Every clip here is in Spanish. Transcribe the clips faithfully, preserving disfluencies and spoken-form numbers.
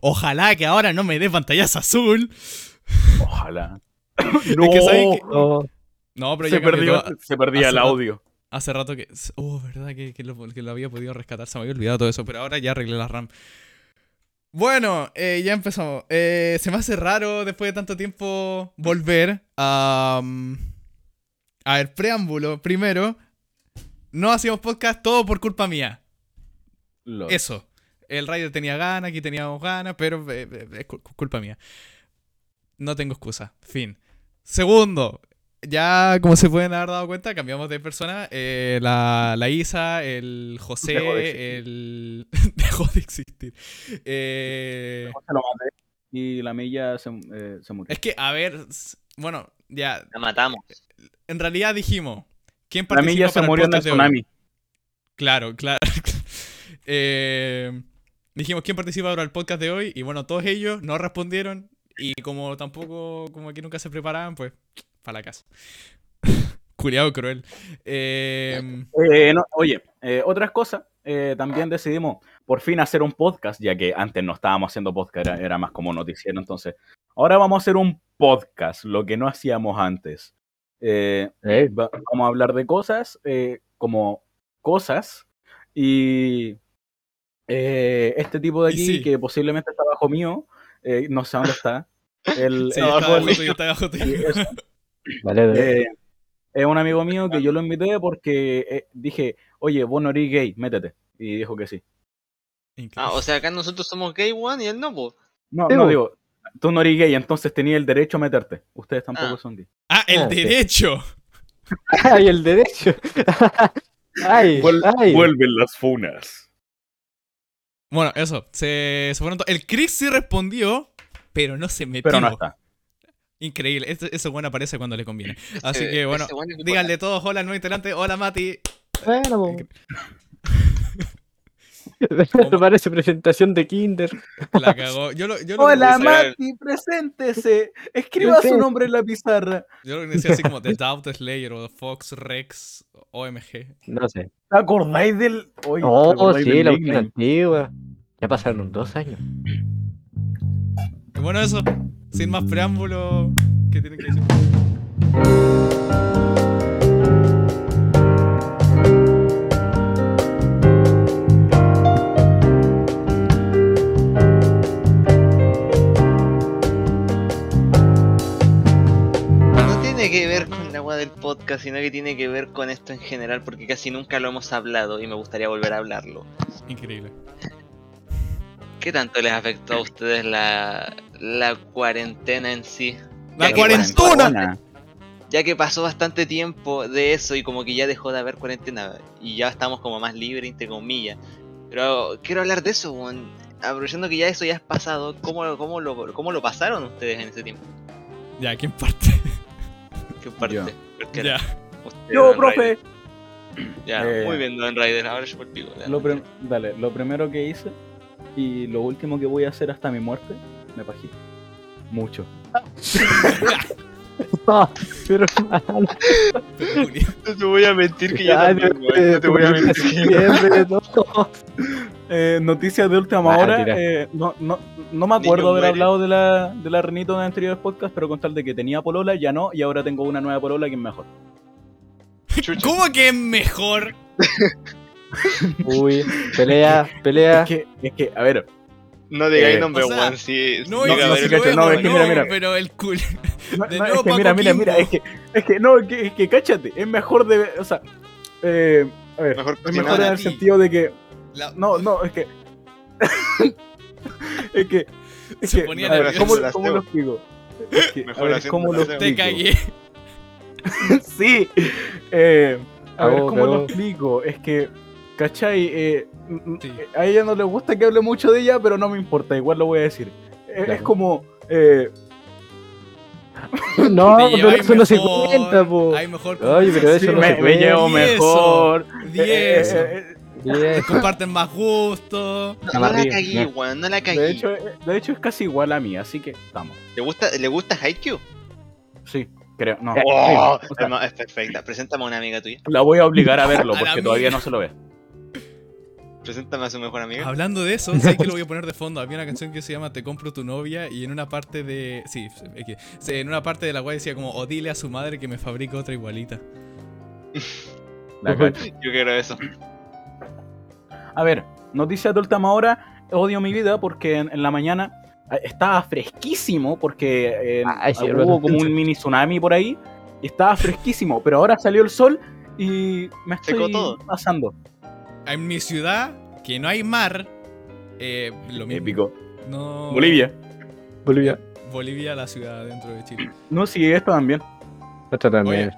Ojalá que ahora no me dé pantallazo azul. Ojalá. No, es que, ¿sabes qué? No. No, pero se, perdió, quedó, se perdía el rato, audio. Hace rato que... Oh, verdad que, que, lo, que lo había podido rescatar. Se me había olvidado todo eso, pero ahora ya arreglé la RAM. Bueno, eh, ya empezamos. Eh, se me hace raro, después de tanto tiempo, volver a... Um, a ver, preámbulo. Primero, no hacíamos podcast, todo por culpa mía. Lord. Eso. El Riot tenía ganas, aquí teníamos ganas, pero eh, es culpa mía. No tengo excusa. Fin. Segundo, ya como se pueden haber dado cuenta, cambiamos de persona. Eh, la, la Isa, el José, dejó de el... Dejó de existir. Eh... Dejó se lo maté y la Milla se, eh, se murió. Es que, a ver, bueno, ya... La matamos. En realidad dijimos... ¿Quién participa la Milla se murió en el tsunami. Claro, claro. eh, dijimos, ¿quién participa ahora el podcast de hoy? Y bueno, todos ellos no respondieron. Y como tampoco, como aquí nunca se preparaban, pues... Para la casa. Culiado cruel. Eh... Eh, no, oye, eh, otras cosas. Eh, también decidimos por fin hacer un podcast, ya que antes no estábamos haciendo podcast, era, era más como noticiero. Entonces, ahora vamos a hacer un podcast, lo que no hacíamos antes. Eh, ¿Eh? Va, vamos a hablar de cosas, eh, como cosas, y eh, este tipo de aquí, sí, que posiblemente está bajo mío, eh, no sé dónde está. El, sí, el está bajo tuyo, está bajo tuyo. Vale, vale. Eh, es un amigo mío que yo lo invité porque eh, dije, oye, vos no eres gay, métete. Y dijo que sí. Increíble. Ah, o sea, acá nosotros somos gay, Juan, y él no, pues. No, no, digo, tú no eres gay, entonces tenías el derecho a meterte. Ustedes tampoco ah. son gay. ¡Ah, el ah, derecho! Sí. ¡Ay, el derecho! Ay, Vuel- ay. Vuelven las funas. Bueno, eso. Se, se fueron to- el Chris sí respondió, pero no se metió. Pero no está. Increíble, ese, ese bueno aparece cuando le conviene. Así que bueno, bueno díganle todos hola al nuevo integrante, hola Mati. Bueno. Esto parece presentación de Kinder. La cagó. Yo lo, yo lo hola Mati, preséntese. Escriba su nombre en la pizarra. Yo lo que decía así como The Doubt Slayer o Fox Rex O M G. No sé. ¿Te acordáis del...? Oy, oh, acordáis sí, del la última antigua. Ya pasaron dos años. Y bueno, eso... Sin más preámbulo, ¿qué tienen que decir? No tiene que ver con la agua del podcast, sino que tiene que ver con esto en general, porque casi nunca lo hemos hablado y me gustaría volver a hablarlo. Increíble. ¿Qué tanto les afectó a ustedes la, la cuarentena en sí? ¡La cuarentena! Ya que pasó bastante tiempo de eso y como que ya dejó de haber cuarentena y ya estamos como más libres, entre comillas. Pero quiero hablar de eso, buen. Aprovechando que ya eso ya es pasado, ¿cómo, cómo, lo, ¿cómo lo pasaron ustedes en ese tiempo? Ya, ¿quién parte? ¿Quién parte? Yo, ya. Yo profe. Ya, eh, muy bien, Don Raider, ahora yo por ti. Lo prim- dale, lo primero que hice... Y lo último que voy a hacer hasta mi muerte, me pajé. Mucho. No, pero malo. No te voy a mentir que ya, ya no, tengo, eh, no te voy a mentir que siempre, no. eh, Noticias de última ah, hora. Eh, no, no, no me acuerdo haber hablado de la, de la Renito en anteriores podcasts, pero con tal de que tenía polola, ya no, y ahora tengo una nueva polola que es mejor. ¿Cómo que es mejor? Uy, pelea, pelea. Es que, es que, a ver. No digáis eh, nombre, o sea, Juan, si... No, no, no, si cacho, no, no, es que mira, mira. Pero el culo... No, no, es que mira, mira, mira, es que, es que, no, es que, es que, cáchate, es mejor de... O sea, eh, a ver, mejor es mejor en el sentido de que... La... No, no, es que... es que... Es Se que, ponía no, nervioso. ¿Cómo, cómo lo explico? Es que, mejor a ver, ¿cómo lo explico? Te cagué. Sí. Eh, a ver, ¿cómo lo explico? Es que... ¿Cachai? Eh, sí. A ella no le gusta que hable mucho de ella, pero no me importa, igual lo voy a decir. Claro. Es como... Eh... no, pero eso mejor, no se cuenta, po. Hay mejor... Ay, pero eso sí, no me, se cuenta. Me llevo mejor. diez eh, eh, comparten más gusto. No, no la cagué, Juan, no la cagué. De hecho, de hecho, es casi igual a mí, así que estamos. ¿Le gusta, ¿le gusta Haikyuu? Sí. Creo, no. Oh, sí, o sea, no. Es perfecta. Preséntame a una amiga tuya. La voy a obligar a verlo, porque a todavía mía. No se lo ve. presentan a su mejor amiga. Hablando de eso, sé que lo voy a poner de fondo. Había una canción que se llama Te compro tu novia, y en una parte de... Sí, en una parte de la guay decía como, o dile a su madre que me fabrica otra igualita. Yo quiero eso. A ver, noticias de última hora. Odio mi vida porque en, en la mañana estaba fresquísimo, porque eh, Ay, sí, hubo como un mini tsunami por ahí, y estaba fresquísimo, pero ahora salió el sol y me estoy pasando. En mi ciudad, que no hay mar, eh, lo mismo. Épico. No... Bolivia. Bolivia. Bolivia, la ciudad dentro de Chile. No, sí, esta también. Esta también.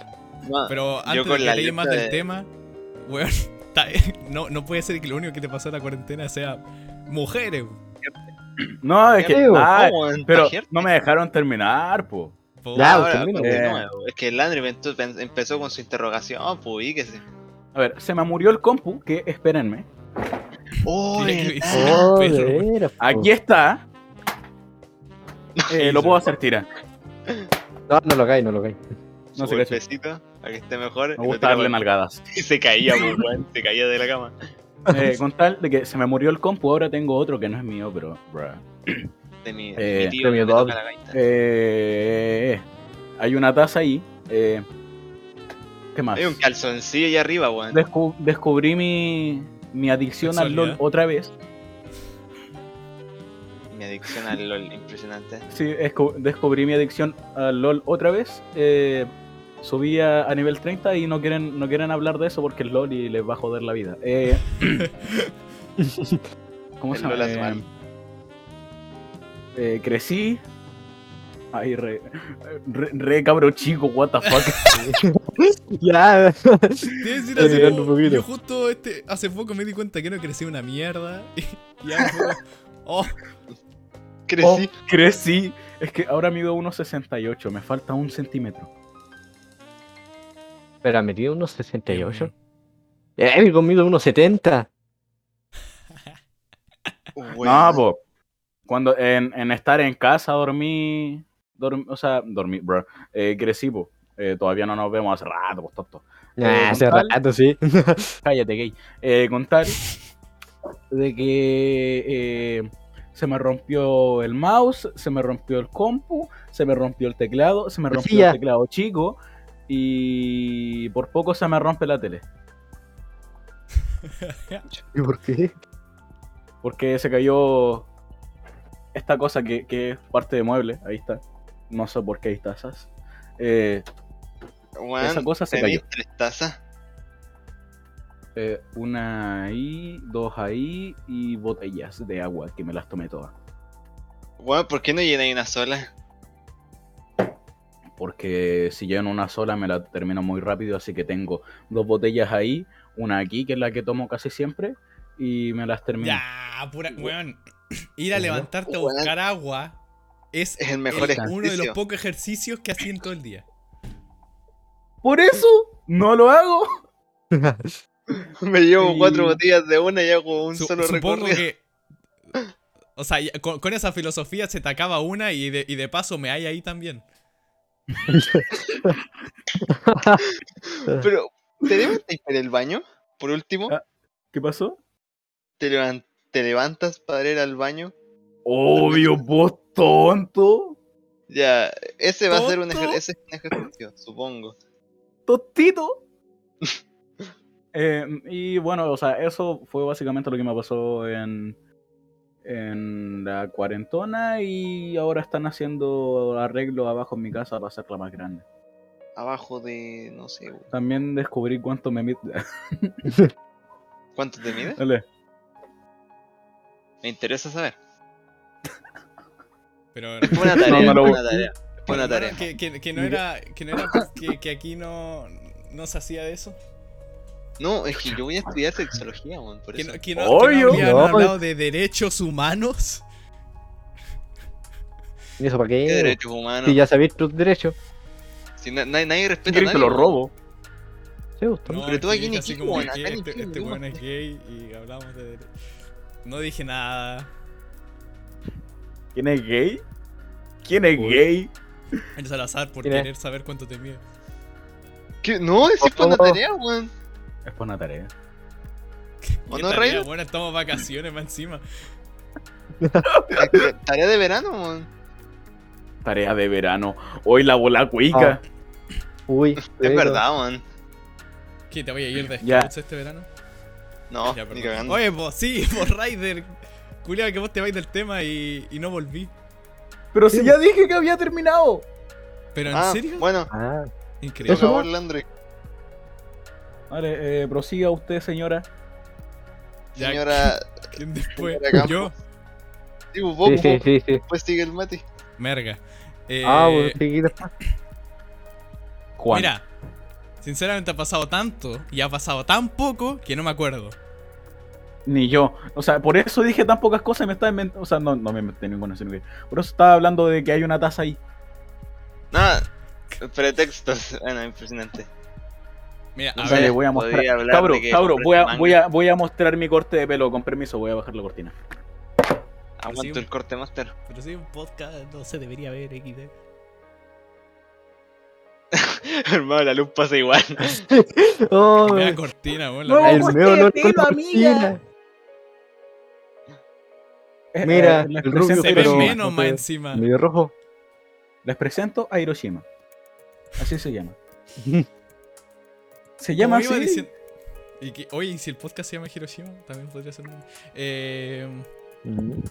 Oye, pero antes de que leí más de... del tema, weón, ta... no, no puede ser que lo único que te pasó en la cuarentena sea mujeres. No, es que... Ah, pero no me dejaron terminar, po. po ya, ahora, termino, eh. no, es que el Landry empezó con su interrogación, po, y que se... A ver, se me murió el compu, que espérenme. Oh, el... oh, Pedro, aquí está. Eh, lo puedo hacer tirar. No, no lo cae, no lo cae. No se cae. A que esté mejor. Me gusta darle nalgadas. Y se caía, pues, se caía de la cama. Eh, con tal de que se me murió el compu, ahora tengo otro que no es mío, pero... De mi, de eh, mi tío, de mi tío. Eh, hay una taza ahí. Eh, ¿Qué más? Hay un calzoncillo allá arriba, weón. Descu- descubrí mi, mi adicción al LOL otra vez. Mi adicción al LOL, impresionante. Sí, escu- descubrí mi adicción al LOL otra vez. Eh, subí a, a nivel treinta y no quieren, no quieren hablar de eso porque es LOL y les va a joder la vida. Eh, ¿Cómo el se llama? Eh, eh, crecí... Ay, re, re, re cabro chico, what the fuck. Ya. Tienes que decir así, yo justo este, hace poco me di cuenta que no crecí una mierda. Y ahora oh, crecí. Oh, crecí. Es que ahora mido uno sesenta y ocho, me falta un centímetro. Espera, ¿me dio uno sesenta y ocho? Eh, mido uno setenta. No, po. Cuando en, en estar en casa dormí... Dorm, o sea, dormí, bro. Eh, crecí, po. Eh, todavía no nos vemos hace rato, pues, tonto. Eh, hace tal, rato, sí. Cállate, gay. Eh, con tal de que eh, se me rompió el mouse, se me rompió el compu, se me rompió el teclado, se me rompió sí, el teclado chico, y por poco se me rompe la tele. ¿Y por qué? Porque se cayó... Esta cosa que, que es parte de mueble, ahí está. No sé por qué hay tazas. Eh, esa cosa se cayó. ¿Tres tazas? Eh, una ahí, dos ahí y botellas de agua que me las tomé todas. Bueno, ¿por qué no llené una sola? Porque si lleno una sola me la termino muy rápido, así que tengo dos botellas ahí, una aquí que es la que tomo casi siempre y me las termino. Ya, pura, weón. Ir a levantarte a buscar agua es, es el mejor el, uno de los pocos ejercicios que hacía en todo el día. Por eso no lo hago. Me llevo y... cuatro botellas de una y hago un Su- solo recorrido. Que, o sea, con, con esa filosofía se te acaba una y de, y de paso me hay ahí también. Pero, ¿te levantaste para el baño? Por último. ¿Qué pasó? Te levantaste. ¿Te levantas para ir al baño? Obvio, vos tonto. Ya, ese va ¿Tonto? a ser un, ejer- ese es un ejercicio, supongo. Tontito. eh, y bueno, o sea, eso fue básicamente lo que me pasó en, en la cuarentona. Y ahora están haciendo arreglos abajo en mi casa para hacerla más grande. Abajo de, no sé. También descubrí cuánto me mide. ¿Cuánto te mide? Dale. Me interesa saber. Pero no. Fue una tarea, no, no fue una tarea. Fue una tarea. Que, que, que no era, que, no era que, que aquí no, no se hacía de eso. No, es que yo voy a estudiar sexología, man, por eso. ¿Que, que no, que no habían no. hablado de derechos humanos? ¿Y eso para qué? ¿Qué derechos humanos? Si ya sabéis tus derechos. Si na- na- nadie respeta a nadie. Te los robo. Sí, no, pero tú aquí ni así como que este, este weón es gay y hablamos de derechos. No dije nada. ¿Quién es gay? ¿Quién es Uy. gay? Es al azar por querer es? saber cuánto te mide. ¿Qué? No, es por una tarea, weón. Es por una tarea. ¿O no, Riot? Bueno, estamos vacaciones más encima. Tarea de verano, man. Tarea de verano. Hoy la bola cuica. Oh. Uy. Es pero... verdad, man. ¿Qué, te voy a ir de scouts este verano? No, ya, ni cagando. Oye, pues sí, por Rider. Culiao, que vos te vais del tema y, y no volví. Pero si ya dije que había terminado. ¿Pero en ah, serio? Bueno. Ah. Increíble. Por favor, Landry. Vale, eh, prosiga usted, señora. Ya, señora. ¿Quién después? Señora ¿Yo? Sí, vos, sí, sí, sí, sí. Después sigue el Mati. Merga. Eh, ah, bueno, seguí después. Juan. Mira, sinceramente ha pasado tanto y ha pasado tan poco que no me acuerdo. Ni yo. O sea, por eso dije tan pocas cosas y me estaba inventando. O sea, no, no me inventé ninguna, sino que. Por eso estaba hablando de que hay una taza ahí. Nada, pretextos. Bueno, impresionante. Mira, a ver, voy a mostrar. Cabro, cabro, voy a, voy, a, voy a mostrar mi corte de pelo, con permiso, voy a bajar la cortina. Aguanto sí, el corte master. Pero si sí, un podcast no se debería ver, equis de. Hermano, la luz pasa igual. Oh, la cortina, weón. No, el mío no es cortina. Mira, el rubio, se ve menos más encima. Medio rojo. Les presento a Hiroshima. Así se llama. Se llama así. Diciendo... Y que, oye, si el podcast se llama Hiroshima, también podría ser un... Eh... Mm-hmm.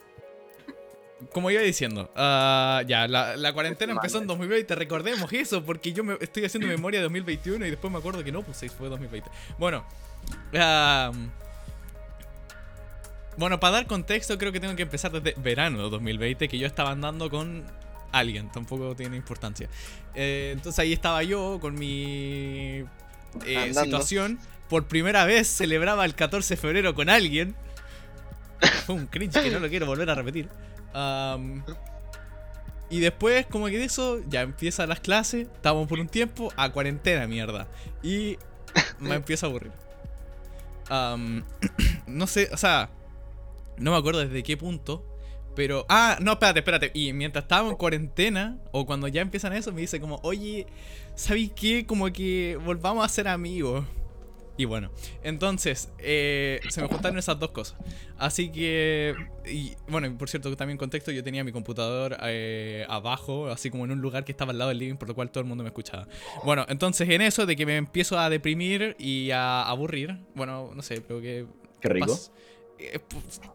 Como iba diciendo, uh, ya, la, la cuarentena empezó en dos mil veinte, recordemos eso, porque yo me estoy haciendo memoria de dos mil veintiuno y después me acuerdo que no, pues fue dos mil veinte. Bueno, uh, bueno, para dar contexto creo que tengo que empezar desde verano de dos mil veinte, que yo estaba andando con alguien, tampoco tiene importancia. Eh, entonces ahí estaba yo con mi eh, situación, por primera vez celebraba el catorce de febrero con alguien. Fue un cringe que no lo quiero volver a repetir. Um, y después, como que de eso, ya empiezan las clases. Estamos por un tiempo a cuarentena, mierda. Y me empiezo a aburrir. Um, no sé, o sea, no me acuerdo desde qué punto. Pero, ah, no, espérate, espérate. Y mientras estábamos en cuarentena, o cuando ya empiezan eso, me dice como, oye, ¿sabes qué? Como que volvamos a ser amigos. Y bueno, entonces, eh, se me juntaron esas dos cosas. Así que, y, bueno, por cierto, también contexto, yo tenía mi computador eh, abajo, así como en un lugar que estaba al lado del living, por lo cual todo el mundo me escuchaba. Bueno, entonces en eso de que me empiezo a deprimir y a aburrir, bueno, no sé, creo que... Qué rico. Más, eh,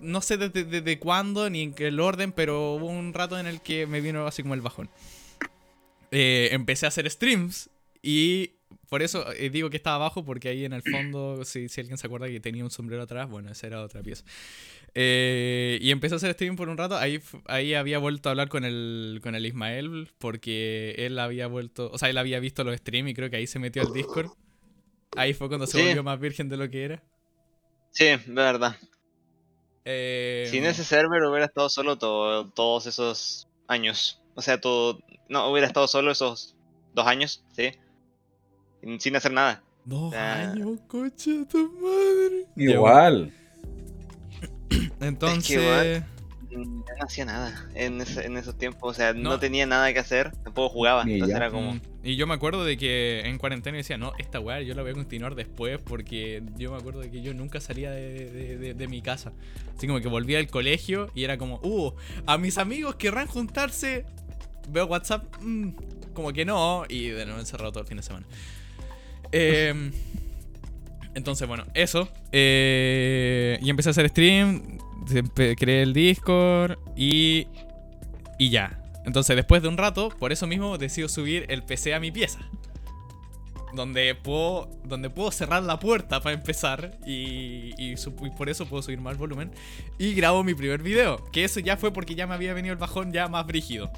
no sé desde, desde cuándo ni en qué orden, pero hubo un rato en el que me vino así como el bajón. Eh, empecé a hacer streams y... Por eso digo que estaba abajo, porque ahí en el fondo, si, si alguien se acuerda que tenía un sombrero atrás, bueno, esa era otra pieza. Eh, y empecé a hacer streaming por un rato, ahí, ahí había vuelto a hablar con el, con el Ismael, porque él había vuelto, o sea, él había visto los streams y creo que ahí se metió al Discord. Ahí fue cuando se sí. volvió más virgen de lo que era. Sí, de verdad. Eh, Sin ese server hubiera estado solo todo, todos esos años. O sea, todo, no, hubiera estado solo esos dos años, sí. Sin hacer nada. Dos ah. años, coche de tu madre. Igual. Entonces. Es que igual, no hacía nada en, ese, en esos tiempos. O sea, no. no tenía nada que hacer. Tampoco jugaba. Ni entonces ya. Era como. Y yo me acuerdo de que en cuarentena decía, no, esta weá yo la voy a continuar después. Porque yo me acuerdo de que yo nunca salía de, de, de, de mi casa. Así como que volvía al colegio y era como, uh, a mis amigos querrán juntarse. Veo WhatsApp, mmm, como que no. Y de nuevo encerrado todo el fin de semana. Eh, entonces, bueno, eso. Eh, y empecé a hacer stream. Creé el Discord. Y. Y ya. Entonces, después de un rato, por eso mismo decido subir el P C a mi pieza. Donde puedo. Donde puedo cerrar la puerta para empezar. Y, y, y por eso puedo subir más volumen. Y grabo mi primer video. Que eso ya fue porque ya me había venido el bajón ya más brígido.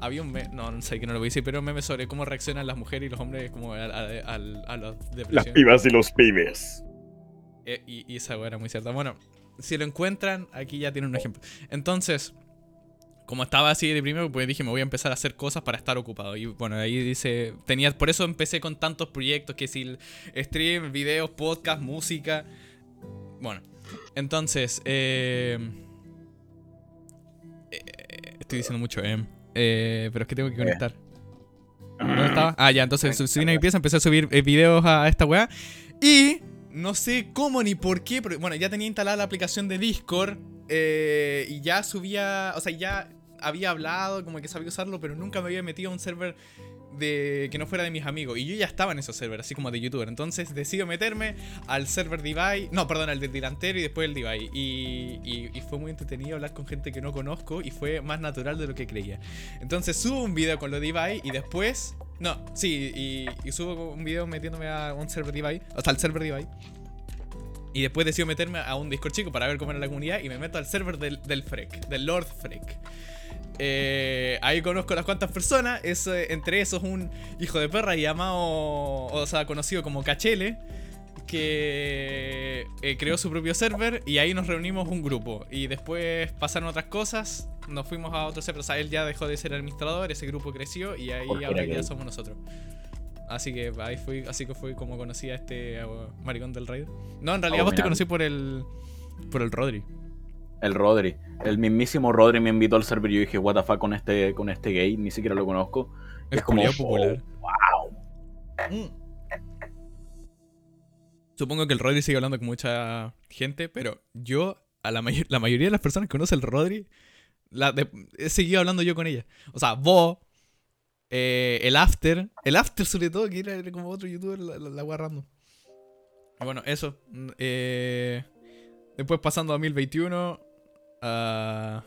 Había un meme, no, no sé que no lo voy a decir, pero un meme sobre cómo reaccionan las mujeres y los hombres como a, a, a, a la depresión. Las pibas y los pibes. Eh, y, y esa era muy cierta. Bueno, si lo encuentran, aquí ya tienen un ejemplo. Entonces, como estaba así de primero, pues dije, me voy a empezar a hacer cosas para estar ocupado. Y bueno, ahí dice, tenía, por eso empecé con tantos proyectos, que si stream, videos, podcast, música. Bueno, entonces, eh, eh, estoy diciendo mucho, eh. Eh, pero es que tengo que conectar. ¿Dónde estaba? Ah, ya, entonces subí a mi pieza, empecé a subir eh, videos a esta weá. Y No sé cómo ni por qué, pero bueno, ya tenía instalada la aplicación de Discord eh, y ya subía, o sea, ya había hablado, como que sabía usarlo, pero nunca me había metido a un server de que no fuera de mis amigos. Y yo ya estaba en esos servers, así como de youtuber. Entonces decido meterme al server Divide, no, perdón, al del delantero y después el Divide. Y, y, y fue muy entretenido hablar con gente que no conozco y fue más natural de lo que creía. Entonces subo un video con los Divide y después... No, sí, y, y subo un video metiéndome a un server Divide, hasta el server Divide. Y después decido meterme a un Discord chico para ver cómo era la comunidad y me meto al server del, del Freck, del Lord Freck. Eh, ahí conozco a las cuantas personas, es, entre esos un hijo de perra llamado, o sea, conocido como Cachele, que eh, creó su propio server y ahí nos reunimos un grupo. Y después pasaron otras cosas, nos fuimos a otro server, o sea, él ya dejó de ser administrador, ese grupo creció y ahí ahora ya somos nosotros. Así que ahí fui, así que fue como conocí a este a, uh, maricón del Raid. No, en realidad oh, vos mirando. Te conocí por el, por el Rodri. El Rodri, el mismísimo Rodri me invitó al server y yo dije, what the fuck con este, con este gay, ni siquiera lo conozco. Es, es como, popular. Oh, wow. Mm. Supongo que el Rodri sigue hablando con mucha gente, pero yo, a la, may- la mayoría de las personas que conoce el Rodri, la de- he seguido hablando yo con ella. O sea, vos, eh, el After, el After sobre todo, que era como otro youtuber, la, la, la guardando. Bueno, eso. Eh, después pasando a dos mil veintiuno... Uh,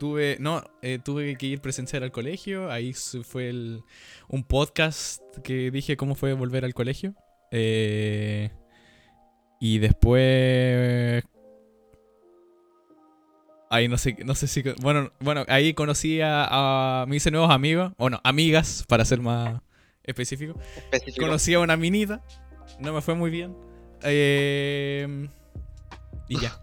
tuve no eh, tuve que ir presencial al colegio. Ahí fue el, un podcast que dije cómo fue volver al colegio. Eh, y después... Ahí no sé, no sé si... Bueno, bueno ahí conocí a, a... Me hice nuevos amigos. Bueno, amigas, para ser más específico. específico. Conocí a una minita. No me fue muy bien. Eh, y ya.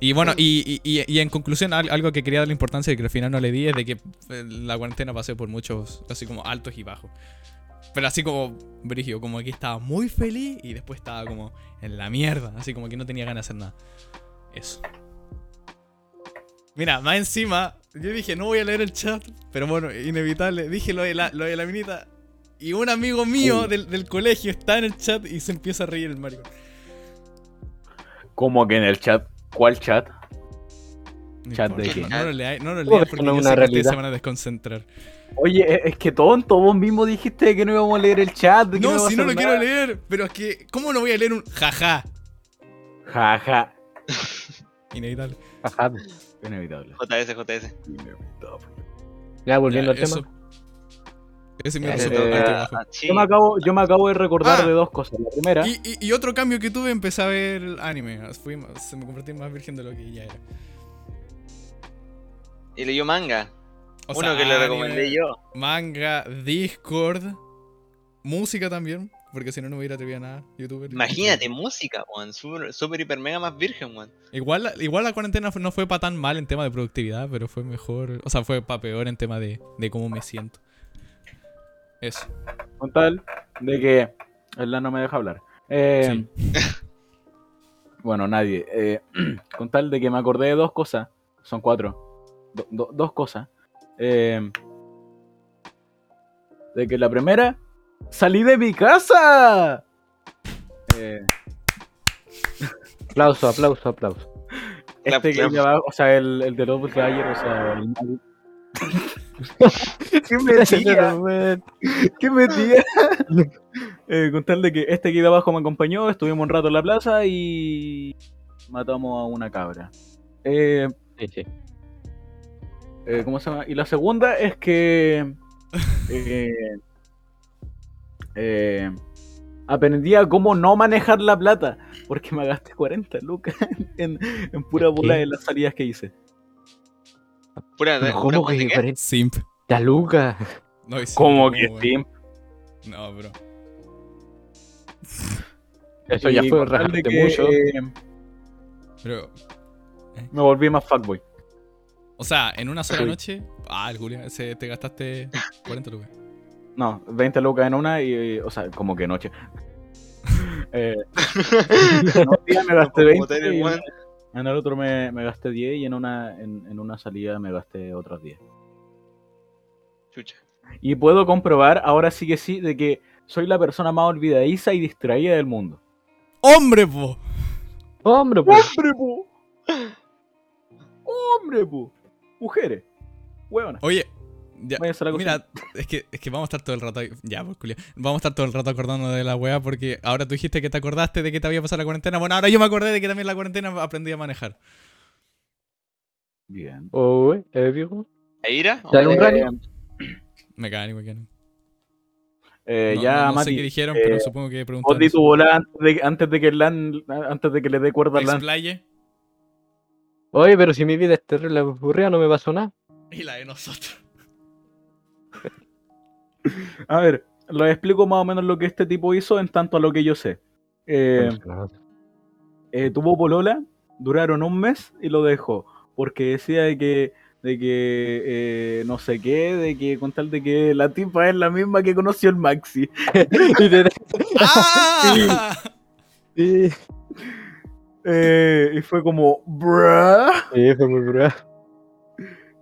Y bueno, y, y, y en conclusión, algo que quería darle importancia y que al final no le di es de que la cuarentena pasé por muchos, así como altos y bajos. Pero así como, brígido, como que estaba muy feliz y después estaba como en la mierda, así como que no tenía ganas de hacer nada. Eso. Mira, más encima, yo dije, no voy a leer el chat, pero bueno, inevitable. Dije lo de la, lo de la minita y un amigo mío del, del colegio está en el chat y se empieza a reír el maricón. ¿Cómo que en el chat? ¿Cuál chat? No ¿Chat de qué? No lo leas no no porque no yo sé que se van a desconcentrar. Oye, es que tonto, vos mismo dijiste que no íbamos a leer el chat. No, no si no lo nada. Quiero leer, pero es que... ¿Cómo no voy a leer un jaja? Jaja. Inevitable. Jaja. Inevitable. J S, J S. Inevitable. Ya, volviendo ya, al eso. tema. Ese eh, eh, yo, me acabo, yo me acabo de recordar ah, de dos cosas. La primera. Y, y, y otro cambio que tuve, empecé a ver anime. Fui, se me convertí en más virgen de lo que ya era. Y leyó manga. O Uno sea, que anime, le recomendé yo. Manga, Discord, música también. Porque si no, no me hubiera atrevido a nada. YouTuber. Imagínate, YouTube. Música, weón. Super, super, hiper, mega más virgen, weón. Igual, igual la cuarentena no fue para tan mal en tema de productividad, pero fue mejor. O sea, fue para peor en tema de, de cómo me siento. Eso. Con tal de que Erlan no me deja hablar. Eh, sí. Bueno, nadie. Eh, con tal de que me acordé de dos cosas. Son cuatro. Do, do, dos cosas. Eh, de que la primera... ¡Salí de mi casa! Eh, aplauso, aplauso, aplauso. Este que abajo, o sea, el, el de los de ayer, o sea, el... ¿Qué metía? ¿Qué metía? eh, con tal de que este aquí de abajo me acompañó, estuvimos un rato en la plaza y matamos a una cabra. Eh, eh, ¿Cómo se llama? Y la segunda es que eh, eh, aprendí a cómo no manejar la plata porque me gasté cuarenta lucas en, en pura bola de las salidas que hice. Pura, no, ¿Cómo que diferente? Simp. La Luca. No, simp, ¿Cómo que bueno. Simp? No, bro. Eso y ya fue rajarte que... mucho. Pero... ¿Eh? Me volví más fuckboy. O sea, en una sola sí. noche. Ah, Julián, te gastaste cuarenta lucas. No, veinte lucas en una y. O sea, como que noche. eh, no, tía, me gasté veinte. Y... En el otro me, me gasté diez y en una en, en una salida me gasté otras diez. Chucha. Y puedo comprobar, ahora sí que sí, de que soy la persona más olvidadiza y distraída del mundo. ¡Hombre, po! ¡Hombre, po! ¡Hombre, po! ¡Hombre, po! Mujeres, huevona. Oye, ya, mira, es que, es que vamos a estar todo el rato ahí. Ya, pues, culiao. Vamos a estar todo el rato acordándonos de la wea porque ahora tú dijiste que te acordaste de que te había pasado la cuarentena. Bueno, ahora yo me acordé de que también la cuarentena aprendí a manejar. Bien. Oh, eh, viejo. ¿Eira? ¿Te un radio? Mecánico, mecánico. Eh, no, ya, no, no Mati, sé qué dijeron, eh, pero supongo que preguntaron. Odi tu bola antes de, antes de que LAN, antes de que le dé cuerda al LAN. Explaye. Oye, pero si mi vida es terrible, aburrida, no me pasó nada. Y la de nosotros. A ver, lo explico más o menos lo que este tipo hizo en tanto a lo que yo sé. Eh, eh, tuvo polola, duraron un mes y lo dejó. Porque decía de que... De que eh, no sé qué, de que con tal de que la tipa es la misma que conoció el Maxi. ¡Ah! Sí. Sí. Eh, y fue como, bruh. Sí, fue muy bruh.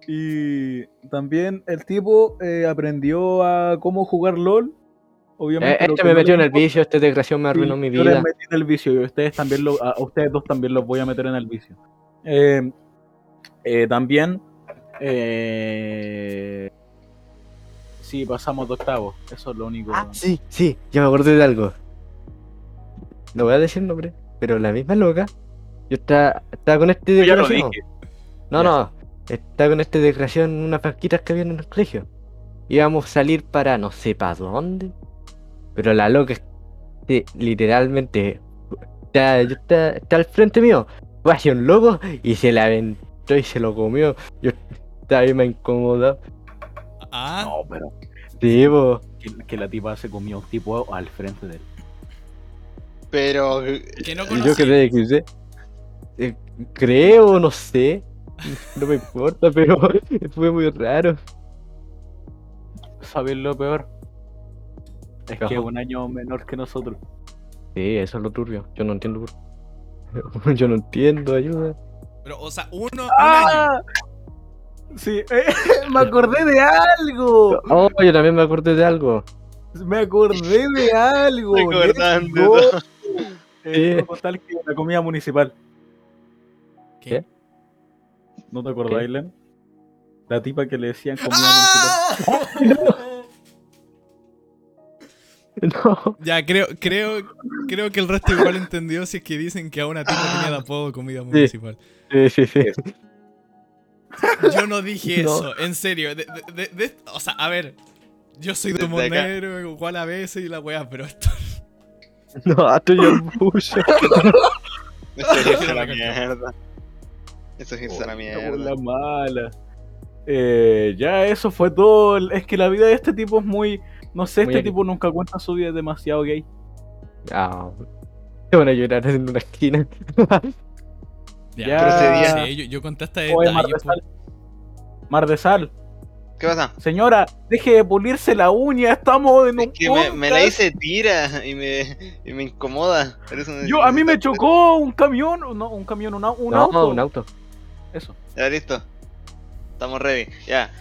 Y también el tipo eh, aprendió a cómo jugar LOL. Obviamente. Eh, este me metió en el vicio, esta desgraciado me arruinó mi vida. Yo les metí en el vicio y ustedes también lo, a ustedes dos también los voy a meter en el vicio. Eh, eh, también. Eh... Sí, pasamos de octavo. Eso es lo único. Ah, sí, sí, ya me acordé de algo. No voy a decir nombre, pero la misma loca. Yo estaba, estaba con este desgraciado. No, no, estaba con este desgraciado en unas vasquitas que había en el colegio. Íbamos a salir para no sé para dónde. Pero la loca, sí, literalmente, está, yo está, está al frente mío. Fue hacia un loco y se la aventó. Y se lo comió. Yo estaba bien incómodo. Ah. No, pero. Tipo. Sí, que, que la tipa se comió a un tipo al frente de él. Pero. Que no conocí. Yo creo que usted. Eh, creo, no sé. No me importa, pero fue muy raro. ¿Sabes lo peor? Es no. Que es un año menor que nosotros. Sí, eso es lo turbio. Yo no entiendo. Por... Yo no entiendo, ayuda. Pero, o sea, uno, ¡ah! Un año. Sí, eh, me acordé de algo. Oh, yo también me acordé de algo. Me acordé de algo. Recordando. Eh, postal que la comida municipal. ¿Qué? ¿No te acordáis, Len? La tipa que le decían comida ¡ah! Municipal. No. Ya, creo, creo, creo que el resto igual entendió si es que dicen que a una tipa tenía el apodo comida municipal. Sí, sí, sí. Yo no dije no. Eso, en serio. De, de, de, de, o sea, a ver, yo soy tu monero, igual a veces y la weá, pero esto. No, esto yo el bucho. Esto es irse a la mierda. Esto es irse a la mierda. La mala. Eh, ya, eso fue todo. Es que la vida de este tipo es muy. No sé, muy este aquí. Tipo nunca cuenta su vida, es demasiado gay. Ah, te van a llorar en una esquina. Ya, ya. Sí, yo, yo conté hasta esta. Oye, Mar de Sal. Mar de Sal. ¿Qué pasa? Señora, deje de pulirse la uña, estamos en es un que me, me la hice tira y me, y me incomoda. Eso no, yo, a mí me chocó un camión, no, un camión, una, un no, auto. un auto. Eso. Ya, listo. Estamos ready, ya.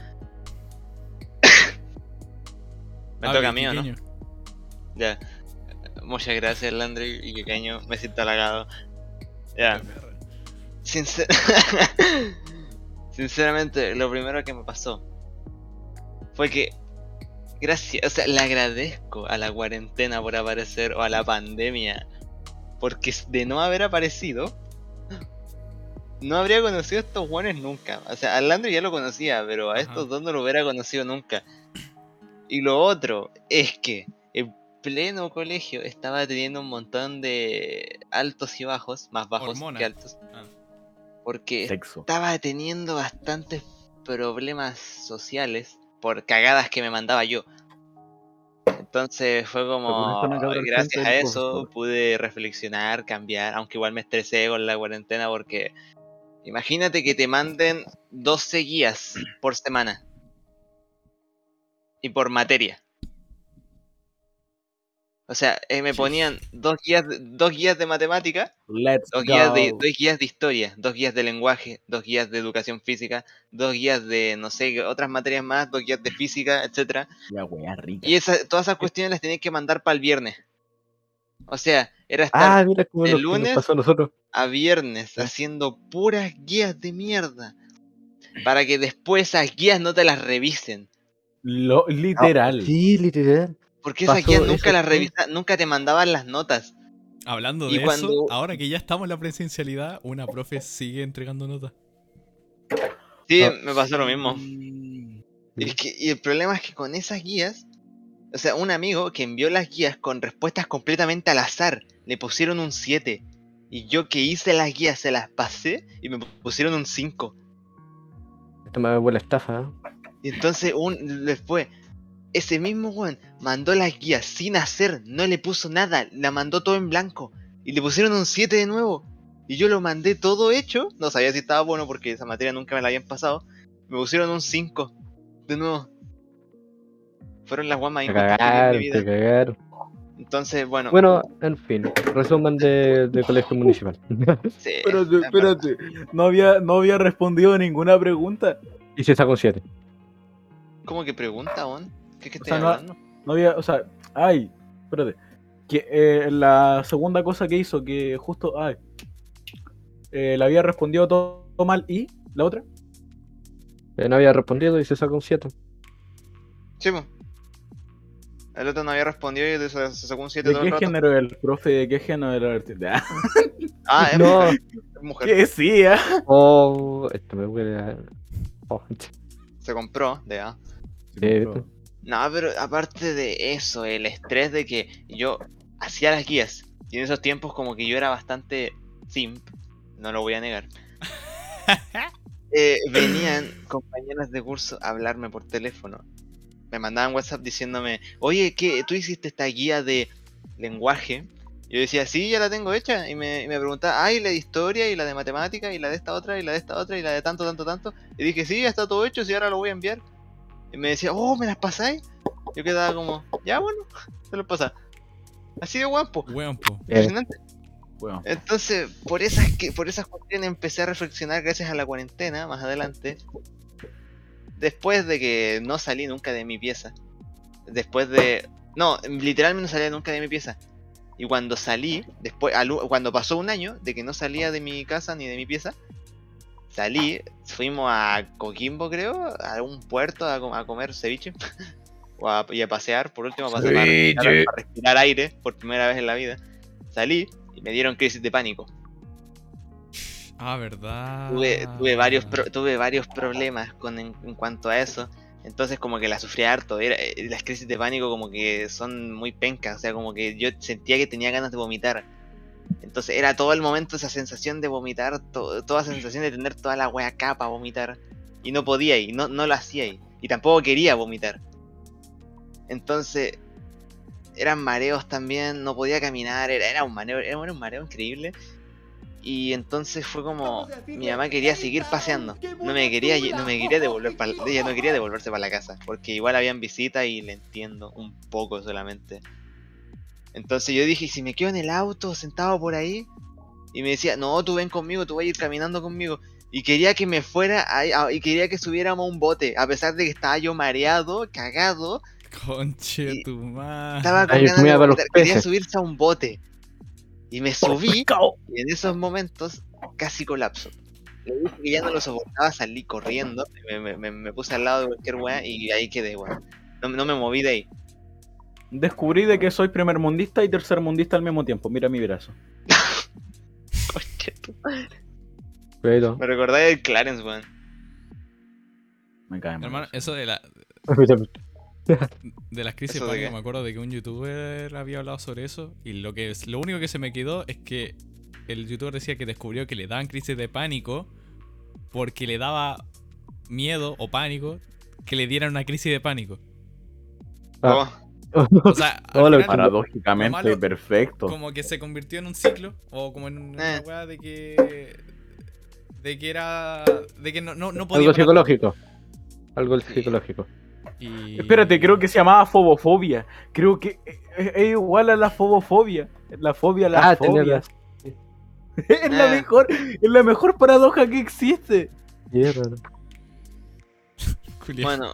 Me ah, toca mío, ¿no? Ya. Muchas gracias, Landry, y pequeño, me siento halagado. Ya. Sincer... Sinceramente, lo primero que me pasó fue que gracias, o sea, le agradezco a la cuarentena por aparecer, o a la pandemia, porque de no haber aparecido no habría conocido a estos guanes nunca. O sea, a Landry ya lo conocía, pero a ajá. Estos dos no lo hubiera conocido nunca. Y lo otro es que en pleno colegio estaba teniendo un montón de altos y bajos, más bajos hormona. Que altos, ah. Porque sexo. Estaba teniendo bastantes problemas sociales por cagadas que me mandaba yo. Entonces fue como, gracias a eso pude reflexionar, cambiar, aunque igual me estresé con la cuarentena porque imagínate que te manden dos seguidas por semana. Y por materia. O sea, eh, me ponían dos guías, dos guías de matemática, Let's dos, guías de, dos guías de historia, dos guías de lenguaje, dos guías de educación física, dos guías de, no sé, otras materias más, dos guías de física, etcétera. La wea rica. Y esa, todas esas cuestiones las tenía que mandar para el viernes. O sea, era estar ah, mira cómo de lunes pasó a, nosotros. a viernes haciendo puras guías de mierda. Para que después esas guías no te las revisen. Lo, literal. Ah, sí, literal. Porque esas pasó guías nunca las revisaban, nunca te mandaban las notas. Hablando y de cuando... eso, ahora que ya estamos en la presencialidad, una profe sigue entregando notas. Sí, ah. me pasó lo mismo. Es que, y el problema es que con esas guías, o sea, un amigo que envió las guías con respuestas completamente al azar, le pusieron un siete. Y yo que hice las guías, se las pasé y me pusieron un cinco. Esto me fue la estafa, ¿eh? Y entonces, un, después, ese mismo weón mandó las guías sin hacer, no le puso nada, la mandó todo en blanco. Y le pusieron un siete de nuevo. Y yo lo mandé todo hecho, no sabía si estaba bueno porque esa materia nunca me la habían pasado. Me pusieron un cinco. De nuevo. Fueron las guamas incontestables de mi vida. Te cagaron. Entonces, bueno. Bueno, en fin. Resumen de, de colegio municipal. Sí, espérate, espérate. No había, no había respondido ninguna pregunta. Y se sacó siete. ¿Cómo que pregunta, on? ¿Qué es que o sea, hablando? No, no había, o sea, ay, espérate. Que, eh, la segunda cosa que hizo, que justo, ay. Eh, la había respondido todo, todo mal. ¿Y la otra? Eh, no había respondido y se sacó un siete. Sí, po. El otro no había respondido y se sacó un siete. ¿De todo qué el género era el profe? ¿De qué género era el... Ah, ah es no. mujer. Es mujer. ¿Qué decía? Oh, esto me huele a... Oh. Se compró, de A. Eh, no, pero aparte de eso, el estrés de que yo hacía las guías. Y en esos tiempos como que yo era bastante simp, no lo voy a negar. Eh, venían compañeras de curso a hablarme por teléfono. Me mandaban WhatsApp diciéndome, oye, ¿qué? ¿Tú hiciste esta guía de lenguaje? Y yo decía, sí, ya la tengo hecha. Y me, y me preguntaba, ah, y la de historia, y la de matemática, y la de esta otra, y la de esta otra, y la de tanto, tanto, tanto. Y dije, sí, ya está todo hecho, sí, ahora lo voy a enviar. Y me decía, oh, ¿me las pasáis? Yo quedaba como, ya, bueno, se lo pasa. Así de guapo. Guapo. Impresionante. Bueno. Entonces, por esas que, por esas cuestiones empecé a reflexionar gracias a la cuarentena, más adelante. Después de que no salí nunca de mi pieza. Después de... No, literalmente no salía nunca de mi pieza. Y cuando salí, después al, cuando pasó un año de que no salía de mi casa ni de mi pieza, salí, fuimos a Coquimbo, creo, a un puerto a, a comer ceviche. o a, y a pasear, por último a pasear para respirar, para respirar aire por primera vez en la vida. Salí. Y me dieron crisis de pánico. Ah, verdad. Tuve, tuve, varios, pro, tuve varios problemas con, en, en cuanto a eso. Entonces como que la sufrí harto. Era, las crisis de pánico como que son muy pencas. O sea, como que yo sentía que tenía ganas de vomitar. Entonces era todo el momento esa sensación de vomitar. To, toda esa sensación de tener toda la wea acá para vomitar. Y no podía y no, no lo hacía. Y, y tampoco quería vomitar. Entonces... eran mareos también, no podía caminar, era, era un mareo, era un mareo increíble. Y entonces fue como, mi mamá quería seguir paseando, no me quería, no me quería devolver para, ella no quería devolverse para la casa, porque igual habían visitas y le entiendo un poco solamente. Entonces yo dije, ¿y si me quedo en el auto sentado por ahí? Y me decía, no, tú ven conmigo, tú vas a ir caminando conmigo. Y quería que me fuera, a, a, y quería que subiéramos a un bote, a pesar de que estaba yo mareado, cagado. Conche y tu madre. Estaba con ganas de vomitar, quería subirse a un bote. Y me subí. Y en esos momentos casi colapso. Y ya no lo soportaba, salí corriendo. Me, me, me puse al lado de cualquier weá y ahí quedé, weá. No, no me moví de ahí. Descubrí de que soy primermundista y tercermundista al mismo tiempo. Mira mi brazo. Conche tu madre. Pero... me recordáis el Clarence, weón. Me cae mal. Hermano, eso de la... de las crisis de pánico, me acuerdo de que un youtuber había hablado sobre eso y lo que es, lo único que se me quedó es que el youtuber decía que descubrió que le daban crisis de pánico porque le daba miedo o pánico que le dieran una crisis de pánico. Ah. O sea, final, paradójicamente malo, perfecto. Como que se convirtió en un ciclo o como en una eh. weá de que de que era de que no no, no podía algo parar. Psicológico. Algo sí. psicológico. Y... espérate, creo que se llamaba fobofobia. Creo que es, es igual a la fobofobia. La fobia a la ah, fobia. es, ah. la mejor, es la mejor paradoja que existe. Yeah, bueno,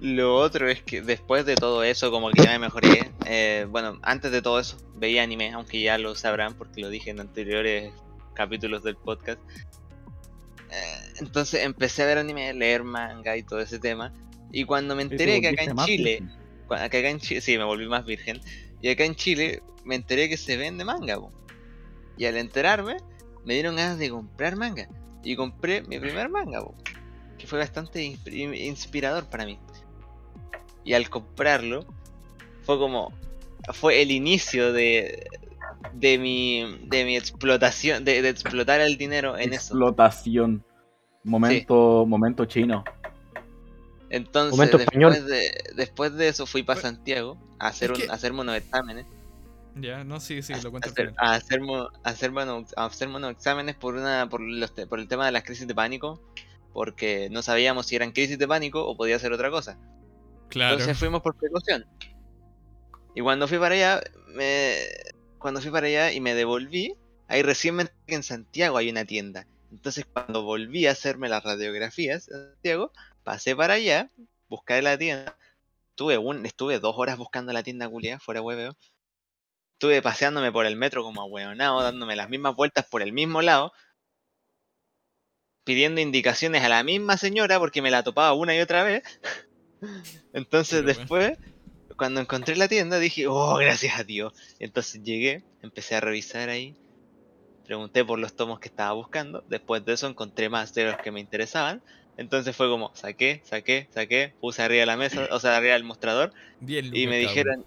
Lo otro es que después de todo eso, como que ya me mejoré. Eh, bueno, antes de todo eso veía anime, aunque ya lo sabrán porque lo dije en anteriores capítulos del podcast. Eh, entonces empecé a ver anime, leer manga y todo ese tema. Y cuando me enteré que acá en Chile, cuando, que acá en Chile, sí, me volví más virgen. Y acá en Chile me enteré que se vende manga, po. Y al enterarme me dieron ganas de comprar manga. Y compré mi primer manga, po, que fue bastante inspirador para mí. Y al comprarlo fue como fue el inicio de de mi de mi explotación de, de explotar el dinero en explotación. Eso. Momento sí. Momento chino. Entonces momento después, de, después de eso fui para Santiago a hacer un, a hacerme unos exámenes. Ya, no, sí, sí, lo cuento. A hacer unos exámenes por una por, los, por el tema de las crisis de pánico, porque no sabíamos si eran crisis de pánico o podía ser otra cosa. Claro. Entonces fuimos por precaución. Y cuando fui para allá, me... cuando fui para allá y me devolví, ahí recién me enteré que en Santiago hay una tienda. Entonces cuando volví a hacerme las radiografías en Santiago, pasé para allá, busqué la tienda. Estuve, un... Estuve dos horas buscando la tienda culiá, fuera hueveo. Estuve paseándome por el metro como ahueonado, dándome las mismas vueltas por el mismo lado, pidiendo indicaciones a la misma señora porque me la topaba una y otra vez. Entonces, pero después, bueno, cuando encontré la tienda dije, oh, gracias a Dios. Entonces llegué, empecé a revisar ahí, pregunté por los tomos que estaba buscando. Después de eso encontré más de los que me interesaban. Entonces fue como, saqué, saqué, saqué, puse arriba de la mesa, o sea, arriba del mostrador. Bien, y me dijeron,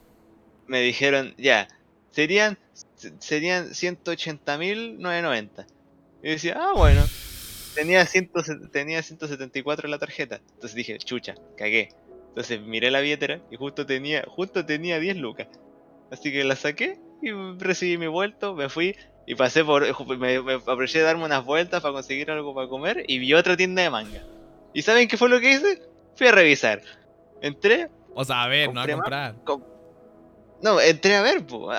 me dijeron, ya, serían serían ciento ochenta mil novecientos noventa. Y decía, ah, bueno, tenía, cien, tenía ciento setenta y cuatro en la tarjeta. Entonces dije, chucha, cagué. Entonces miré la billetera y justo tenía justo tenía diez lucas. Así que la saqué y recibí mi vuelto, me fui y pasé por... Me, me aproveché de darme unas vueltas para conseguir algo para comer y vi otra tienda de manga. ¿Y saben qué fue lo que hice? Fui a revisar. Entré... O sea, a ver, no a comprar. Manga, no, entré a ver, po.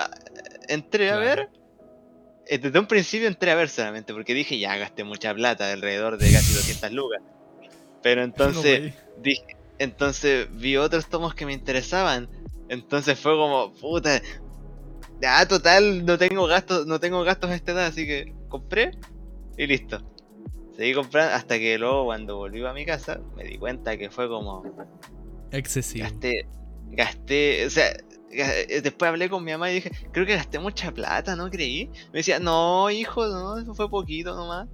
Entré a ver... Desde un principio entré a ver solamente, porque dije, ya gasté mucha plata, alrededor de casi doscientas lucas. Pero entonces, no, dije, entonces vi otros tomos que me interesaban. Entonces fue como, puta, ah, total, no tengo gastos, no tengo gastos a esta edad, así que compré y listo. Seguí comprando hasta que luego, cuando volví a mi casa, me di cuenta que fue como... excesivo. Gasté, gasté, o sea... Después hablé con mi mamá y dije, creo que gasté mucha plata, ¿no creí? Me decía, no, hijo, no, eso fue poquito nomás.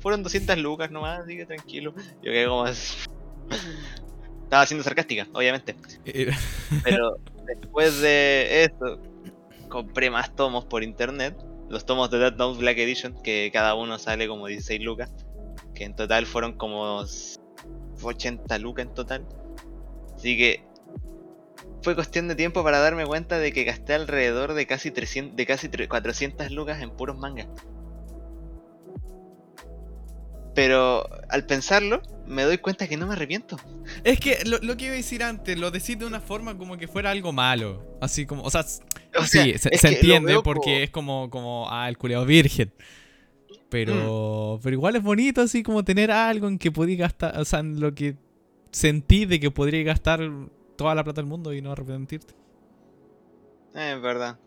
Fueron doscientas lucas nomás, así que tranquilo. Yo quedé como... Estaba siendo sarcástica, obviamente. Pero después de eso, compré más tomos por internet. Los tomos de Death Note Black Edition, que cada uno sale como dieciséis lucas. Que en total fueron como ochenta lucas en total. Así que... fue cuestión de tiempo para darme cuenta de que gasté alrededor de casi trescientas, de casi cuatrocientas lucas en puros mangas. Pero al pensarlo, me doy cuenta que no me arrepiento. Es que lo, lo que iba a decir antes, lo decís de una forma como que fuera algo malo. Así como, o sea, o sea sí, se, se entiende porque como... es como, como, ah, el culiao virgen. Pero, mm. pero igual es bonito así como tener algo en que podí gastar, o sea, en lo que sentí de que podría gastar... toda la plata del mundo y no arrepentirte. Es eh, verdad.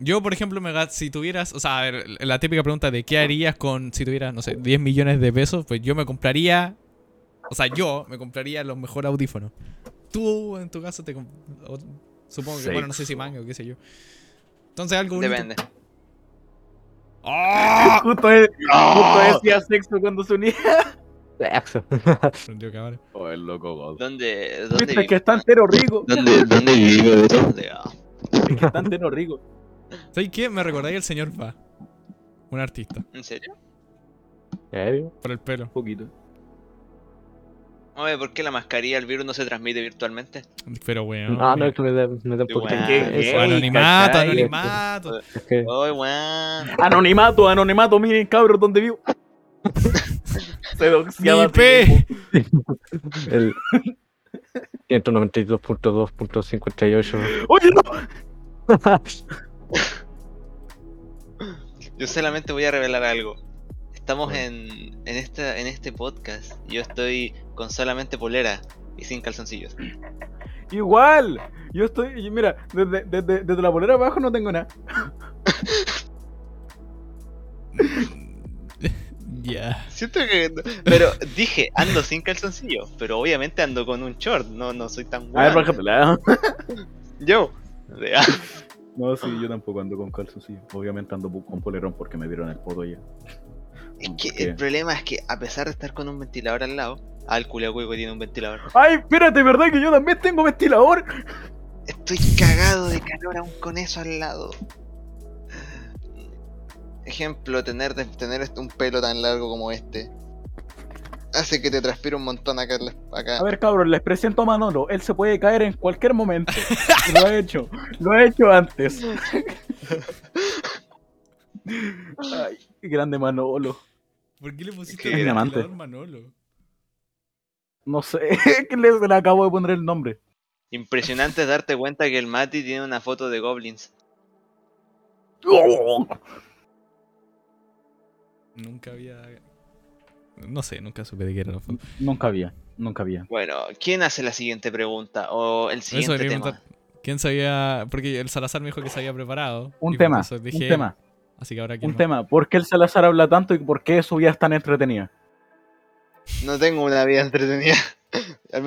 Yo, por ejemplo, me si tuvieras... O sea, a ver, la típica pregunta de qué harías con... Si tuvieras, no sé, diez millones de pesos, pues yo me compraría... O sea, yo me compraría los mejores audífonos. Tú, en tu caso, te... O, supongo que... Sí. Bueno, no sé si manga o qué sé yo. Entonces, algo... bonito. Depende. ¡Oh! Justo, es, ¡Oh! justo decía sexo cuando se unía. Sexo. Oh, el loco God. ¿Dónde? ¿Dónde viste que está entero rico? ¿Dónde, dónde vive? ¿Dónde? Oh. Es que está entero rico. ¿Sabes qué? Me recordáis el señor Va. Un artista. ¿En serio? ¿Serio? Por el pelo. Un poquito. Oye, ¿por qué la mascarilla, el virus no se transmite virtualmente? Pero bueno. Ah, no, no, no, no, no, no es anonimato, anonimato. Okay. Oh, bueno. Anonimato, anonimato, miren, cabros, ¿dónde vivo? Se doxiaba el ciento noventa y dos punto dos punto cincuenta y ocho. ¡Oye, no! Yo solamente voy a revelar algo. Estamos en en, esta, en este podcast. Yo estoy con solamente polera. y sin calzoncillos. Igual, yo estoy, mira, desde, desde, desde la polera abajo no tengo nada. Ya. Yeah. Siento que, pero dije, ando sin calzoncillos, pero obviamente ando con un short, no, no soy tan guay. A ver, bájatela. Yo. No, sí, yo tampoco ando con calzoncillos, obviamente ando con polerón porque me vieron el poto ya. Es que ¿Qué? el problema es que a pesar de estar con un ventilador al lado, al culiacueco tiene un ventilador. Ay, espérate, ¿verdad que yo también tengo ventilador? Estoy cagado de calor aún con eso al lado. Ejemplo, tener, tener un pelo tan largo como este hace que te transpire un montón acá, acá. A ver, cabrón, les presento a Manolo. Él se puede caer en cualquier momento. Lo he hecho, lo he hecho antes. Ay, grande Manolo. ¿Por qué le pusiste el ventilador Manolo? No sé, que le, le acabo de poner el nombre. Impresionante darte cuenta que el Mati tiene una foto de goblins. ¡Oh! Nunca había... No sé, nunca supe de qué era la foto. Nunca había, nunca había. Bueno, ¿quién hace la siguiente pregunta? O el siguiente tema. Preguntar, ¿quién sabía? Porque el Salazar me dijo que se había preparado. Un tema, dije, un tema. Así que ahora un más. tema. ¿Por qué el Salazar habla tanto y por qué su vida es tan entretenida? No tengo una vida entretenida.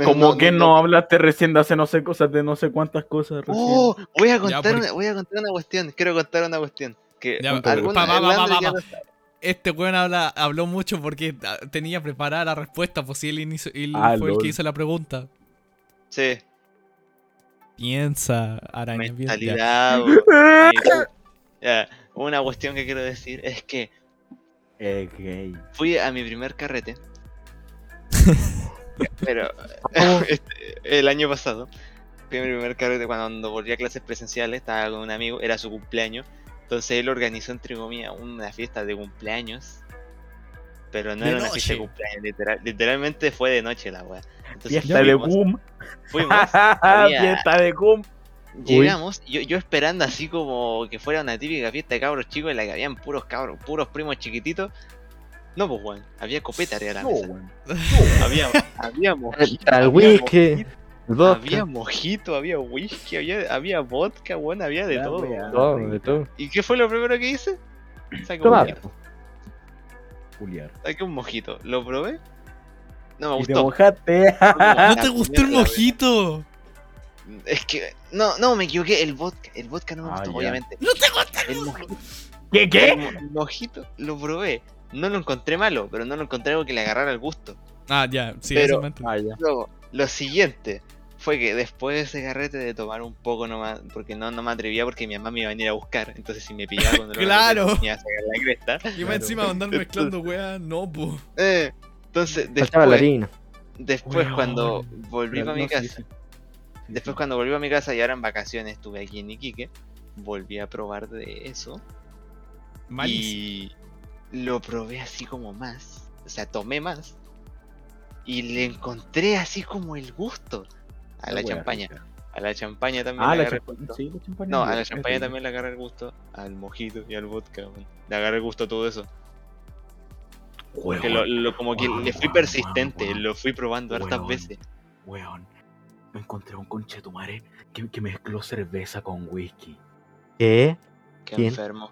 Como no, que no, no hablaste recién de hace no sé cosas, de no sé cuántas cosas recién. Oh, voy a contar, ya, porque... una, voy a contar una cuestión. Quiero contar una cuestión. Que ya, alguna, pa, pa, pa, pa, pa, pa. Este weón habla, habló mucho porque tenía preparada la respuesta, pues si él, inicio, él ah, fue Lord. el que hizo la pregunta. Sí. Piensa, araña. Mentalidad, piensa. Ya, una cuestión que quiero decir es que okay. fui a mi primer carrete. Pero este, el año pasado fui a mi primer carrete cuando volví a clases presenciales, estaba con un amigo, era su cumpleaños. Entonces él organizó entre comillas una fiesta de cumpleaños. Pero no de era noche. una fiesta de cumpleaños, literal, literalmente fue de noche la weá. Fiesta de cum. Fuimos. Había... Fiesta de cum. Llegamos, yo, yo esperando así como que fuera una típica fiesta de cabros chicos en la que habían puros cabros, puros primos chiquititos. No, pues weón, había copeta arriba de la mesa. No, no, había, había mojito, había whisky, mojito, había mojito, había whisky, había, había vodka, weón, había de todo, todo, de todo. ¿Y qué fue lo primero que hice? Saqué un mojito. Saqué un mojito, lo probé. No me gustó. Y te mojaste. No te gustó el mojito. Es que, no, no, me equivoqué, el vodka, el vodka no me gustó, ah, obviamente. No te gusta el mojito. ¿Qué, qué? El mojito lo probé. No lo encontré malo, pero no lo encontré algo que le agarrara el gusto. Ah, ya, sí, pero ah, ya. Luego, lo siguiente fue que después de ese carrete de tomar un poco nomás, porque no, no me atrevía porque mi mamá me iba a venir a buscar, entonces si me pillaba cuando claro. lo tenía a sacar la cresta. Yo claro. encima a andar mezclando weas, no, po. Eh, entonces, después, después Uy, cuando volví para no, mi casa, sí, sí. después cuando volví a mi casa y ahora en vacaciones estuve aquí en Iquique, volví a probar de eso. Malis. Y... lo probé así como más, o sea, tomé más y le encontré así como el gusto a la, la champaña, rica. a la champaña también ah, le agarré el gusto, sí, no, a la champaña también le agarré el gusto, al mojito y al vodka, man. le agarré el gusto a todo eso. Weon. Porque lo, lo como que weon, le fui persistente, weon, weon. lo fui probando weon. hartas veces. Weón, me encontré un conchetumare que, que mezcló cerveza con whisky. ¿Qué? Qué ¿Quién? enfermo.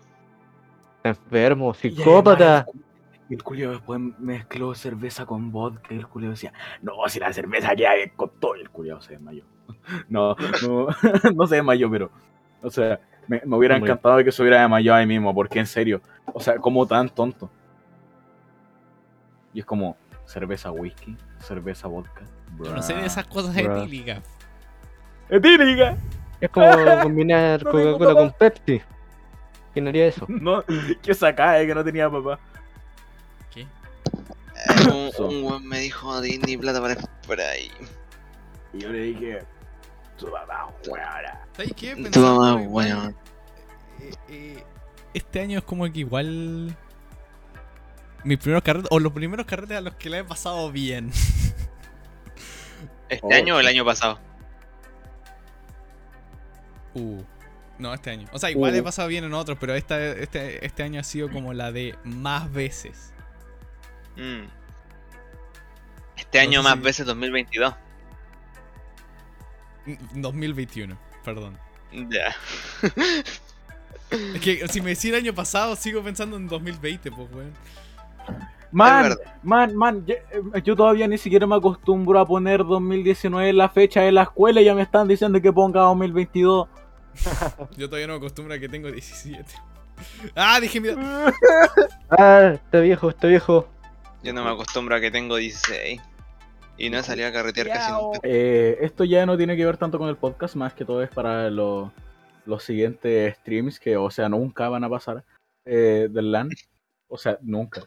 Enfermo, psicópata. Además, el culio después mezcló cerveza con vodka. El culio decía: no, si la cerveza queda con todo. El culio se desmayó. No, no, no se desmayó, pero. O sea, me, me hubiera Muy encantado bien. que se hubiera desmayado ahí mismo, porque en serio. O sea, como tan tonto. Y es como: cerveza whisky, cerveza vodka. Bra, Yo no sé de esas cosas etílicas. ¡Etílicas! Es como combinar no Coca-Cola con Pepsi. ¿Quién haría eso? No, que sacaba, eh, que no tenía papá. ¿Qué? Eh, un, un weón me dijo, Disney plata para Sprite. Y yo le dije, tu papá es weona. ¿Sabes qué? Tu papá es weona. Este año es como que igual... mis primeros carretes, o los primeros carretes a los que la he pasado bien. ¿Este oh. año o el año pasado? Uh... No, este año. O sea, igual uh. he pasado bien en otros, pero esta, este, este año ha sido como la de más veces. Mm. Este no año más si... veces dos mil veintidós. dos mil veintiuno, perdón. Ya. Yeah. Es que si me decís el año pasado, sigo pensando en dos mil veinte, pues, weón. Man, man, man, yo, yo todavía ni siquiera me acostumbro a poner dos mil diecinueve en la fecha de la escuela y ya me están diciendo que ponga dos mil veintidós. Yo todavía no me acostumbro a que tengo diecisiete. Ah, dije, mira. Ah, está viejo, está viejo. Yo no me acostumbro a que tengo dieciséis. Y no he salido a carretear casi nunca. Eh, esto ya no tiene que ver tanto con el podcast, más que todo es para los, los siguientes streams que, o sea, nunca van a pasar eh, del LAN. O sea, nunca.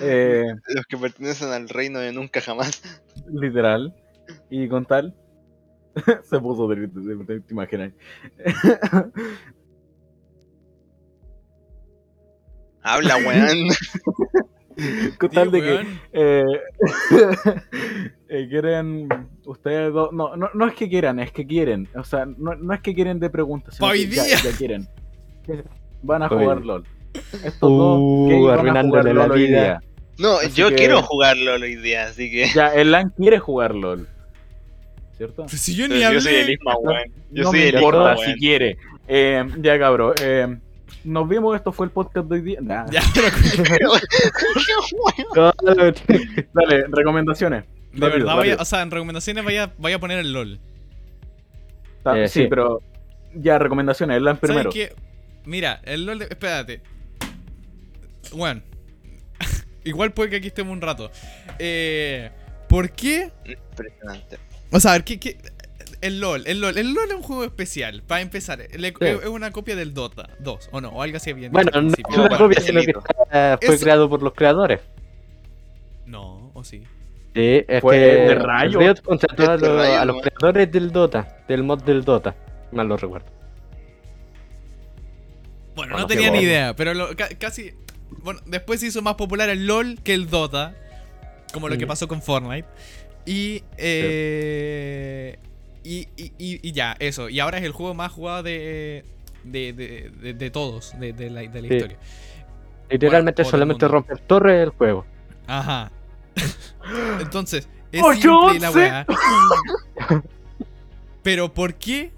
Eh, los que pertenecen al reino de nunca jamás. Literal. Y con tal. Se puso triste, te imaginas. Habla, weón. Con tal de que eh, eh, quieren ustedes dos. No, no, no es que quieran, es que quieren. O sea, no, no es que quieren de preguntas, sino que ya, ya quieren. Van a jugar LOL. Estos uh, dos arruinándole la vida. No, así yo que... quiero jugar LOL hoy día, así que. Ya, el LAN quiere jugar LOL. ¿Cierto? Si yo ni hablé. Yo soy el Isma, weón. Yo no soy el Isma, weón. Si quiere. Eh, ya, cabrón. Eh, nos vimos. Esto fue el podcast de hoy día. Nah. Ya, pero... Dale, recomendaciones. De rápido, verdad, vaya, o sea, en recomendaciones vaya, vaya a poner el LOL. Eh, sí, sí, pero. Ya, recomendaciones. El LAN primero. ¿Sabes qué? Mira, el LOL. De... Espérate. Bueno. Igual puede que aquí estemos un rato. Eh, ¿Por qué? Impresionante. O sea, a ver, ¿qué, qué? El LOL, el LOL, el LOL es un juego especial, para empezar, le, sí. Es una copia del Dota dos, o no, o algo así bien. Bueno, no es una bueno, copia, sino que está, fue es... creado por los creadores. No, o sí. Sí, es fue que de Riot, Riot contrató a, lo, a los creadores del Dota, del mod del Dota, mal lo recuerdo. Bueno, bueno no tenía ni idea, pero lo, ca- casi, bueno, después se hizo más popular el LOL que el Dota, como lo que pasó con Fortnite. Y, eh, sí. y, y, y, y ya, eso. Y ahora es el juego más jugado de de, de, de, de todos, de, de la, de la sí. historia. Literalmente bueno, solamente romper torres el juego. Ajá. Entonces, es oh, simple la weá. Pero ¿por qué?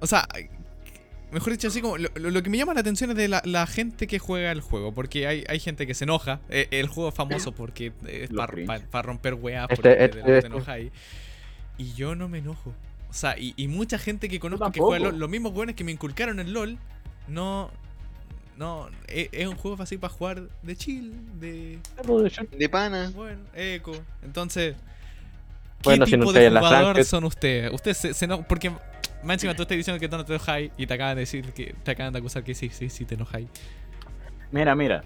O sea, mejor dicho así como, lo, lo que me llama la atención es de la, la gente que juega el juego. Porque hay, hay gente que se enoja. El, el juego es famoso porque es para pa, pa romper weas, porque este, este, este. te enoja ahí. Y yo no me enojo. O sea, y, y mucha gente que conozco que juega LOL, los mismos weones que me inculcaron en LOL, no... No, es, es un juego fácil para jugar de chill, de... De pana. Bueno, eco. Entonces, ¿qué bueno, tipo si de jugador la son ustedes? Ustedes se, se enojan porque... Más encima tú estás diciendo que tú no te enojáis y te acaban de decir que te acaban de acusar que sí, sí, sí te enojáis. Mira, mira.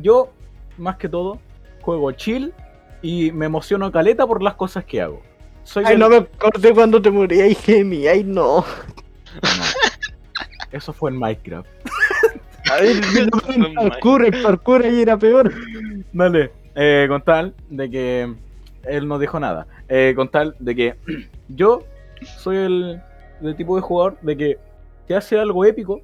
Yo, más que todo, juego chill y me emociono caleta por las cosas que hago. Soy ay, el... no me acordé cuando te morí, ay, Gemi, ay, no. no. Eso fue en Minecraft. A ver, el parkour, el parkour ahí era peor. Dale, eh, con tal de que él no dijo nada. Eh, con tal de que yo soy el... de tipo de jugador de que te hace algo épico,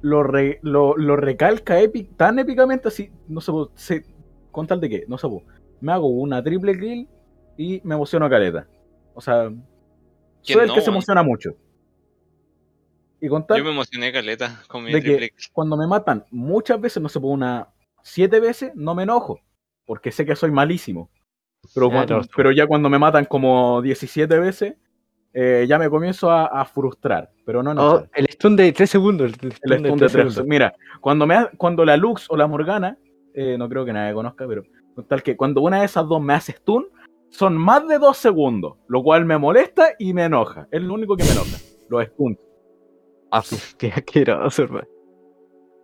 lo, re, lo, lo recalca epic, tan épicamente así, no sé, se, con tal de que, no sé, me hago una triple kill y me emociono a caleta. O sea, soy no, el que man? se emociona mucho. Y con tal, yo me emocioné caleta con mi de triple kill. Cuando me matan muchas veces, no sé, una siete veces, no me enojo, porque sé que soy malísimo. Pero, ya, cuando, pero ya cuando me matan como diecisiete veces... Eh, ya me comienzo a, a frustrar, pero no, no. Oh, el stun de tres segundos. El stun, el stun de, tres de tres segundos. segundos. Mira, cuando me ha, cuando la Lux o la Morgana, eh, no creo que nadie conozca, pero tal que cuando una de esas dos me hace stun, son más de dos segundos, lo cual me molesta y me enoja. Es lo único que me enoja, los stuns. Así que asqueroso, hermano.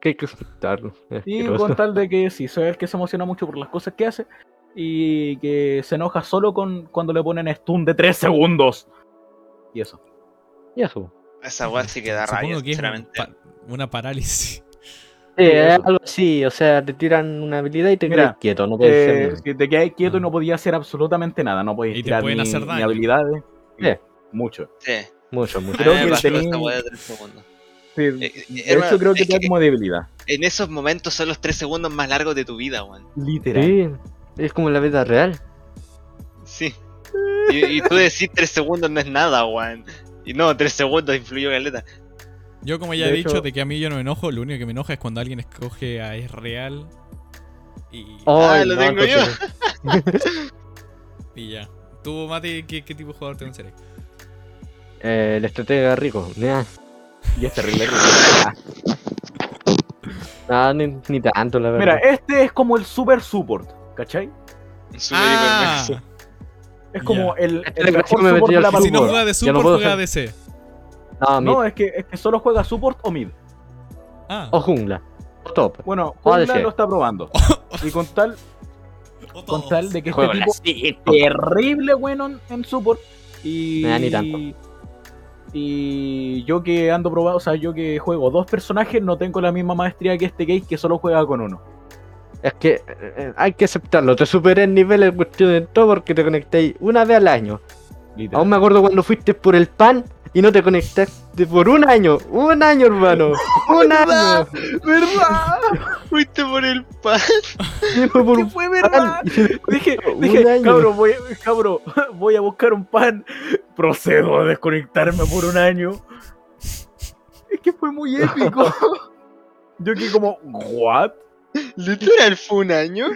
Que hay que aceptarlo. Y con tal de que sí, soy el que se emociona mucho por las cosas que hace y que se enoja solo con cuando le ponen stun de tres segundos. Y eso. Y eso. Esa weá sí que da rabia, que sinceramente. Es un pa- una parálisis. Eh, algo así, o sea, te tiran una habilidad y te Mira, quedas quieto. No eh, hacer... Te quedas quieto y no podías hacer absolutamente nada. No podías tirar ni, ni habilidades. Sí. Mucho. Sí. Mucho, mucho. Creo que tenés... esta weá de tres segundos. Sí, eh, eh, de hecho, creo que te da como debilidad. En esos momentos son los tres segundos más largos de tu vida, weón. Literal. Sí. Es como la vida real. Sí. Y, y tú decís tres segundos no es nada, weón. Y no, tres segundos influyó caleta. Yo, como ya de he hecho, dicho, de que a mí yo no me enojo, lo único que me enoja es cuando alguien escoge a Es Real y... Oh, ¡ah, lo no, tengo yo! Y ya. ¿Tú, Mati, qué, qué tipo de jugador te gustaría? Eh, el estratega rico. Nah. Y es terrible. Nah, ni, ni tanto, la verdad. Mira, este es como el super support, ¿cachai? Super ah. hiper -merso. Es como yeah. el, el mejor me support de la partida. Si no juega de support, no juega de D C. No, no es, que, es que solo juega support o mid. Ah. O jungla. O top. Bueno, jungla lo está probando. Y con tal con tal de que este tipo es terrible bueno en support. Y nah, ni tanto. Y yo que ando probando, o sea, yo que juego dos personajes, no tengo la misma maestría que este Case que solo juega con uno. Es que eh, hay que aceptarlo, te superé el nivel en cuestión de todo porque te conectáis una vez al año. Literal. Aún me acuerdo cuando fuiste por el pan y no te conectaste por un año. ¡Un año, hermano! ¡Un año! ¡Verdad! ¡Fuiste por el pan! Sí, fue por un fue, pan. Dije, dije cabrón, voy, cabrón, voy a buscar un pan. Procedo a desconectarme por un año. Es que fue muy épico. Yo que como, ¿what? ¿Literal fue un año?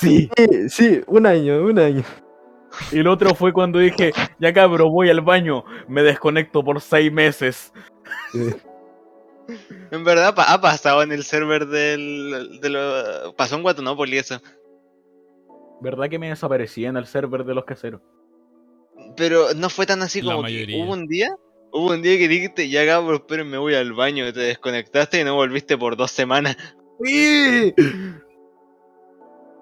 Sí, sí, un año, un año. Y el otro fue cuando dije, ya cabrón, voy al baño, me desconecto por seis meses. Sí. En verdad pa- ha pasado en el server del... De lo, pasó en Guatonópolis eso. ¿Verdad que me desaparecí en el server de los caseros? Pero no fue tan así como que hubo un día... Hubo un día que dijiste, ya cabrón, espérenme, voy al baño, te desconectaste y no volviste por dos semanas. ¡Sí!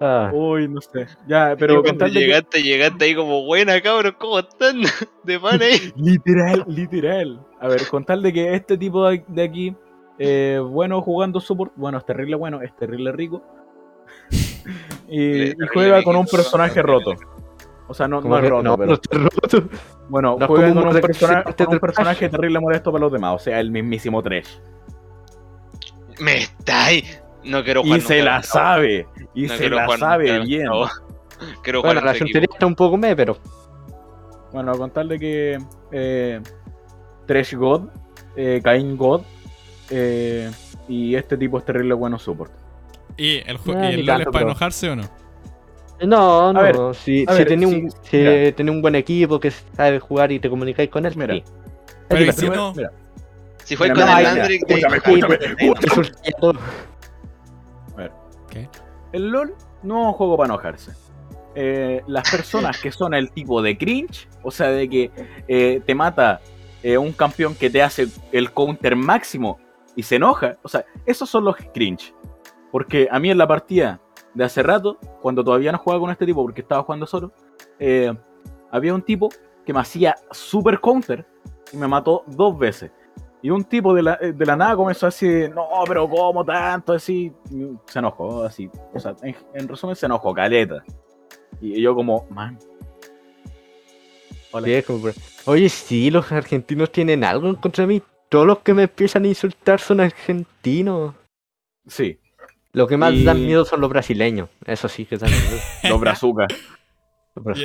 Ah. Uy, no sé. Ya, pero cuando llegaste, que... llegaste ahí como buena, cabros, ¿cómo están? De pan ahí. Literal, literal. A ver, con tal de que este tipo de aquí, eh, bueno jugando support, bueno, es terrible bueno, es terrible rico. Y, y juega con un personaje roto. O sea, no, no es roto, no, pero... No está roto. Bueno, no, juega con un, persona... te con un personaje terrible molesto para los demás, o sea, el mismísimo Thresh. Me está ahí. No quiero jugar. Y se la sabe. Y se la sabe bien. Bueno, la tontería está un poco me, pero. Bueno, con tal de que. Eh, Thresh God, eh, Cain God. Eh, y este tipo es terrible bueno support. ¿Y el, ju- ah, y el LOL es para enojarse o no? No, no. A ver, si a si tenés sí, un, si un buen equipo que sabe jugar y te comunicáis con él, mira. Sí. Pero y si primero, no. Mira. Si fue con el André, escúchame, escúchame. ¿Qué? El LOL no es un juego para enojarse. Eh, las personas que son el tipo de cringe, o sea, de que eh, te mata eh, un campeón que te hace el counter máximo y se enoja, o sea, esos son los cringe. Porque a mí en la partida de hace rato, cuando todavía no jugaba con este tipo porque estaba jugando solo, eh, había un tipo que me hacía super counter y me mató dos veces. Y un tipo de la, de la nada comenzó así, no, pero ¿cómo tanto? Así, se enojó, así. O sea, en, en resumen, se enojó, caleta. Y yo como, man. Hola. Oye, sí, los argentinos tienen algo en contra mí. Todos los que me empiezan a insultar son argentinos. Sí. Lo que más y... dan miedo son los brasileños. Eso sí que dan miedo. Los brazucas.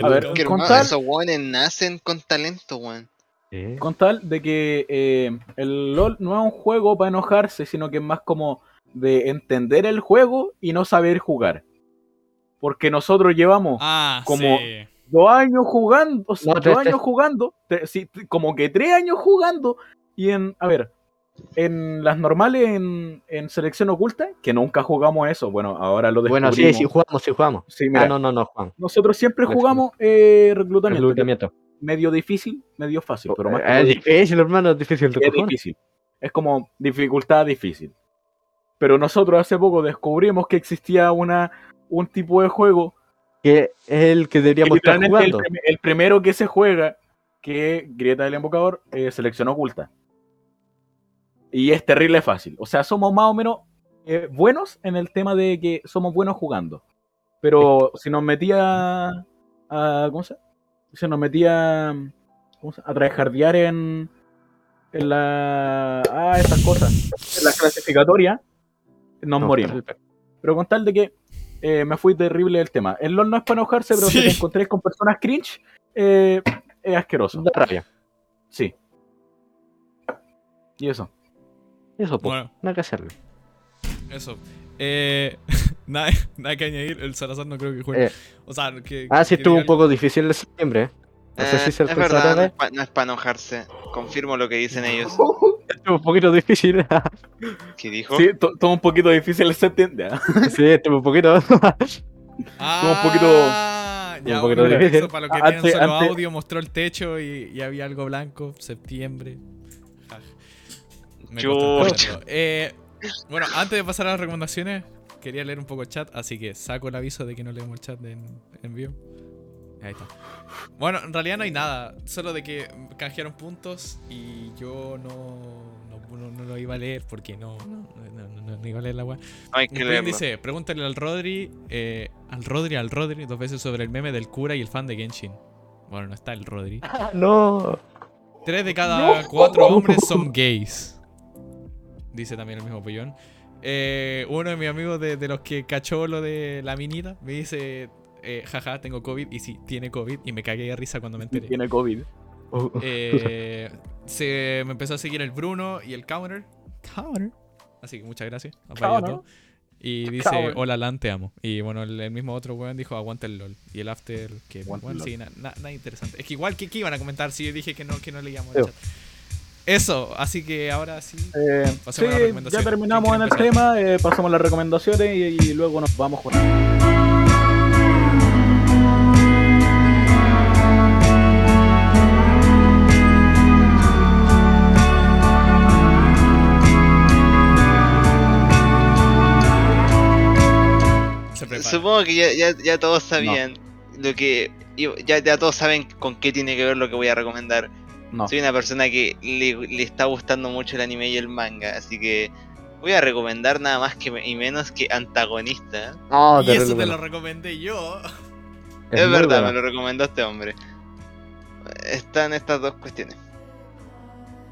A ver, esos guanes nacen con talento, guan. Con tal de que eh, el LOL no es un juego para enojarse, sino que es más como de entender el juego y no saber jugar. Porque nosotros llevamos ah, como sí. dos años jugando, o sea, no, dos te, años te... jugando, te, sí, como que tres años jugando. Y en, a ver, en las normales, en, en selección oculta, que nunca jugamos eso. Bueno, ahora lo descubrimos. Bueno, sí, sí jugamos, sí jugamos. Sí, mira, ah, no, no, no, Juan. Nosotros siempre jugamos eh, reclutamiento. reclutamiento. Medio difícil, medio fácil, pero más es difícil, hermano, es difícil. Es difícil. Es como dificultad difícil. Pero nosotros hace poco descubrimos que existía una un tipo de juego que es el que deberíamos estar jugando. El, el primero que se juega, que Grieta del Invocador, eh, selección oculta. Y es terrible fácil. O sea, somos más o menos eh, buenos en el tema de que somos buenos jugando. Pero si nos metía a... ¿Cómo se llama? Se nos metía a trajardear en, en la. Ah, esas cosas. En la clasificatoria, nos no, morimos. Pero con tal de que eh, me fui terrible del tema. El LOL no es para enojarse, pero sí. Si te encontré con personas cringe, eh, es asqueroso. Da rabia. Sí. Y eso. Eso, pues. Bueno, nada que hacerle. Eso. Eh, nada, nada que añadir. El Salazar no creo que juegue. Eh. O sea, que. Ah, que sí, estuvo un poco difícil de septiembre. No sé eh, si se es verdad, no es para no es pa enojarse. Confirmo lo que dicen ellos. Estuvo un poquito difícil. ¿Qué dijo? Sí, todo un poquito difícil el septiembre. Sí, estuvo un poquito. Ah, un poquito. Ya, un poquito bueno, difícil. Eso, para lo que antes, tienen solo antes... audio, mostró el techo y, y había algo blanco. Septiembre. Me eh, bueno, antes de pasar a las recomendaciones, quería leer un poco el chat, así que saco el aviso de que no leemos el chat en, en vivo. Ahí está. Bueno, en realidad no hay nada, solo de que canjearon puntos y yo no no, no, no lo iba a leer porque no no, no, no, no, no iba a leer la weá. Dice, pregúntale al Rodri, eh, al Rodri, al Rodri, dos veces sobre el meme del cura y el fan de Genshin. Bueno, no está el Rodri. Ah, no. Tres de cada no. cuatro hombres son gays. Dice también el mismo pollón. Eh, uno de mis amigos de, de los que cachó lo de la minita me dice... Eh, jaja, tengo COVID, y sí, tiene COVID, y me cagué de risa cuando me enteré. Tiene COVID. Oh. Eh, se me empezó a seguir el Bruno y el Counter. Counter. Así que muchas gracias. Todo. Y dice, Counter. Hola Lan, te amo. Y bueno, el, el mismo otro weón dijo, aguanta el LOL. Y el after, que igual sí, nada na, na interesante. Es que igual que, que iban a comentar si yo dije que no, que no leíamos el chat. Eso, así que ahora sí. Eh, sí, ya terminamos en el tema, eh, pasamos las recomendaciones y, y luego nos vamos con. Supongo que ya, ya, ya todos sabían no. lo que ya, ya todos saben con qué tiene que ver lo que voy a recomendar. No. Soy una persona que le, le está gustando mucho el anime y el manga, así que voy a recomendar nada más que, y menos que Antagonista. Oh, y eso te lo recomendé yo. Es, es verdad, buena. Me lo recomendó este hombre. Están estas dos cuestiones.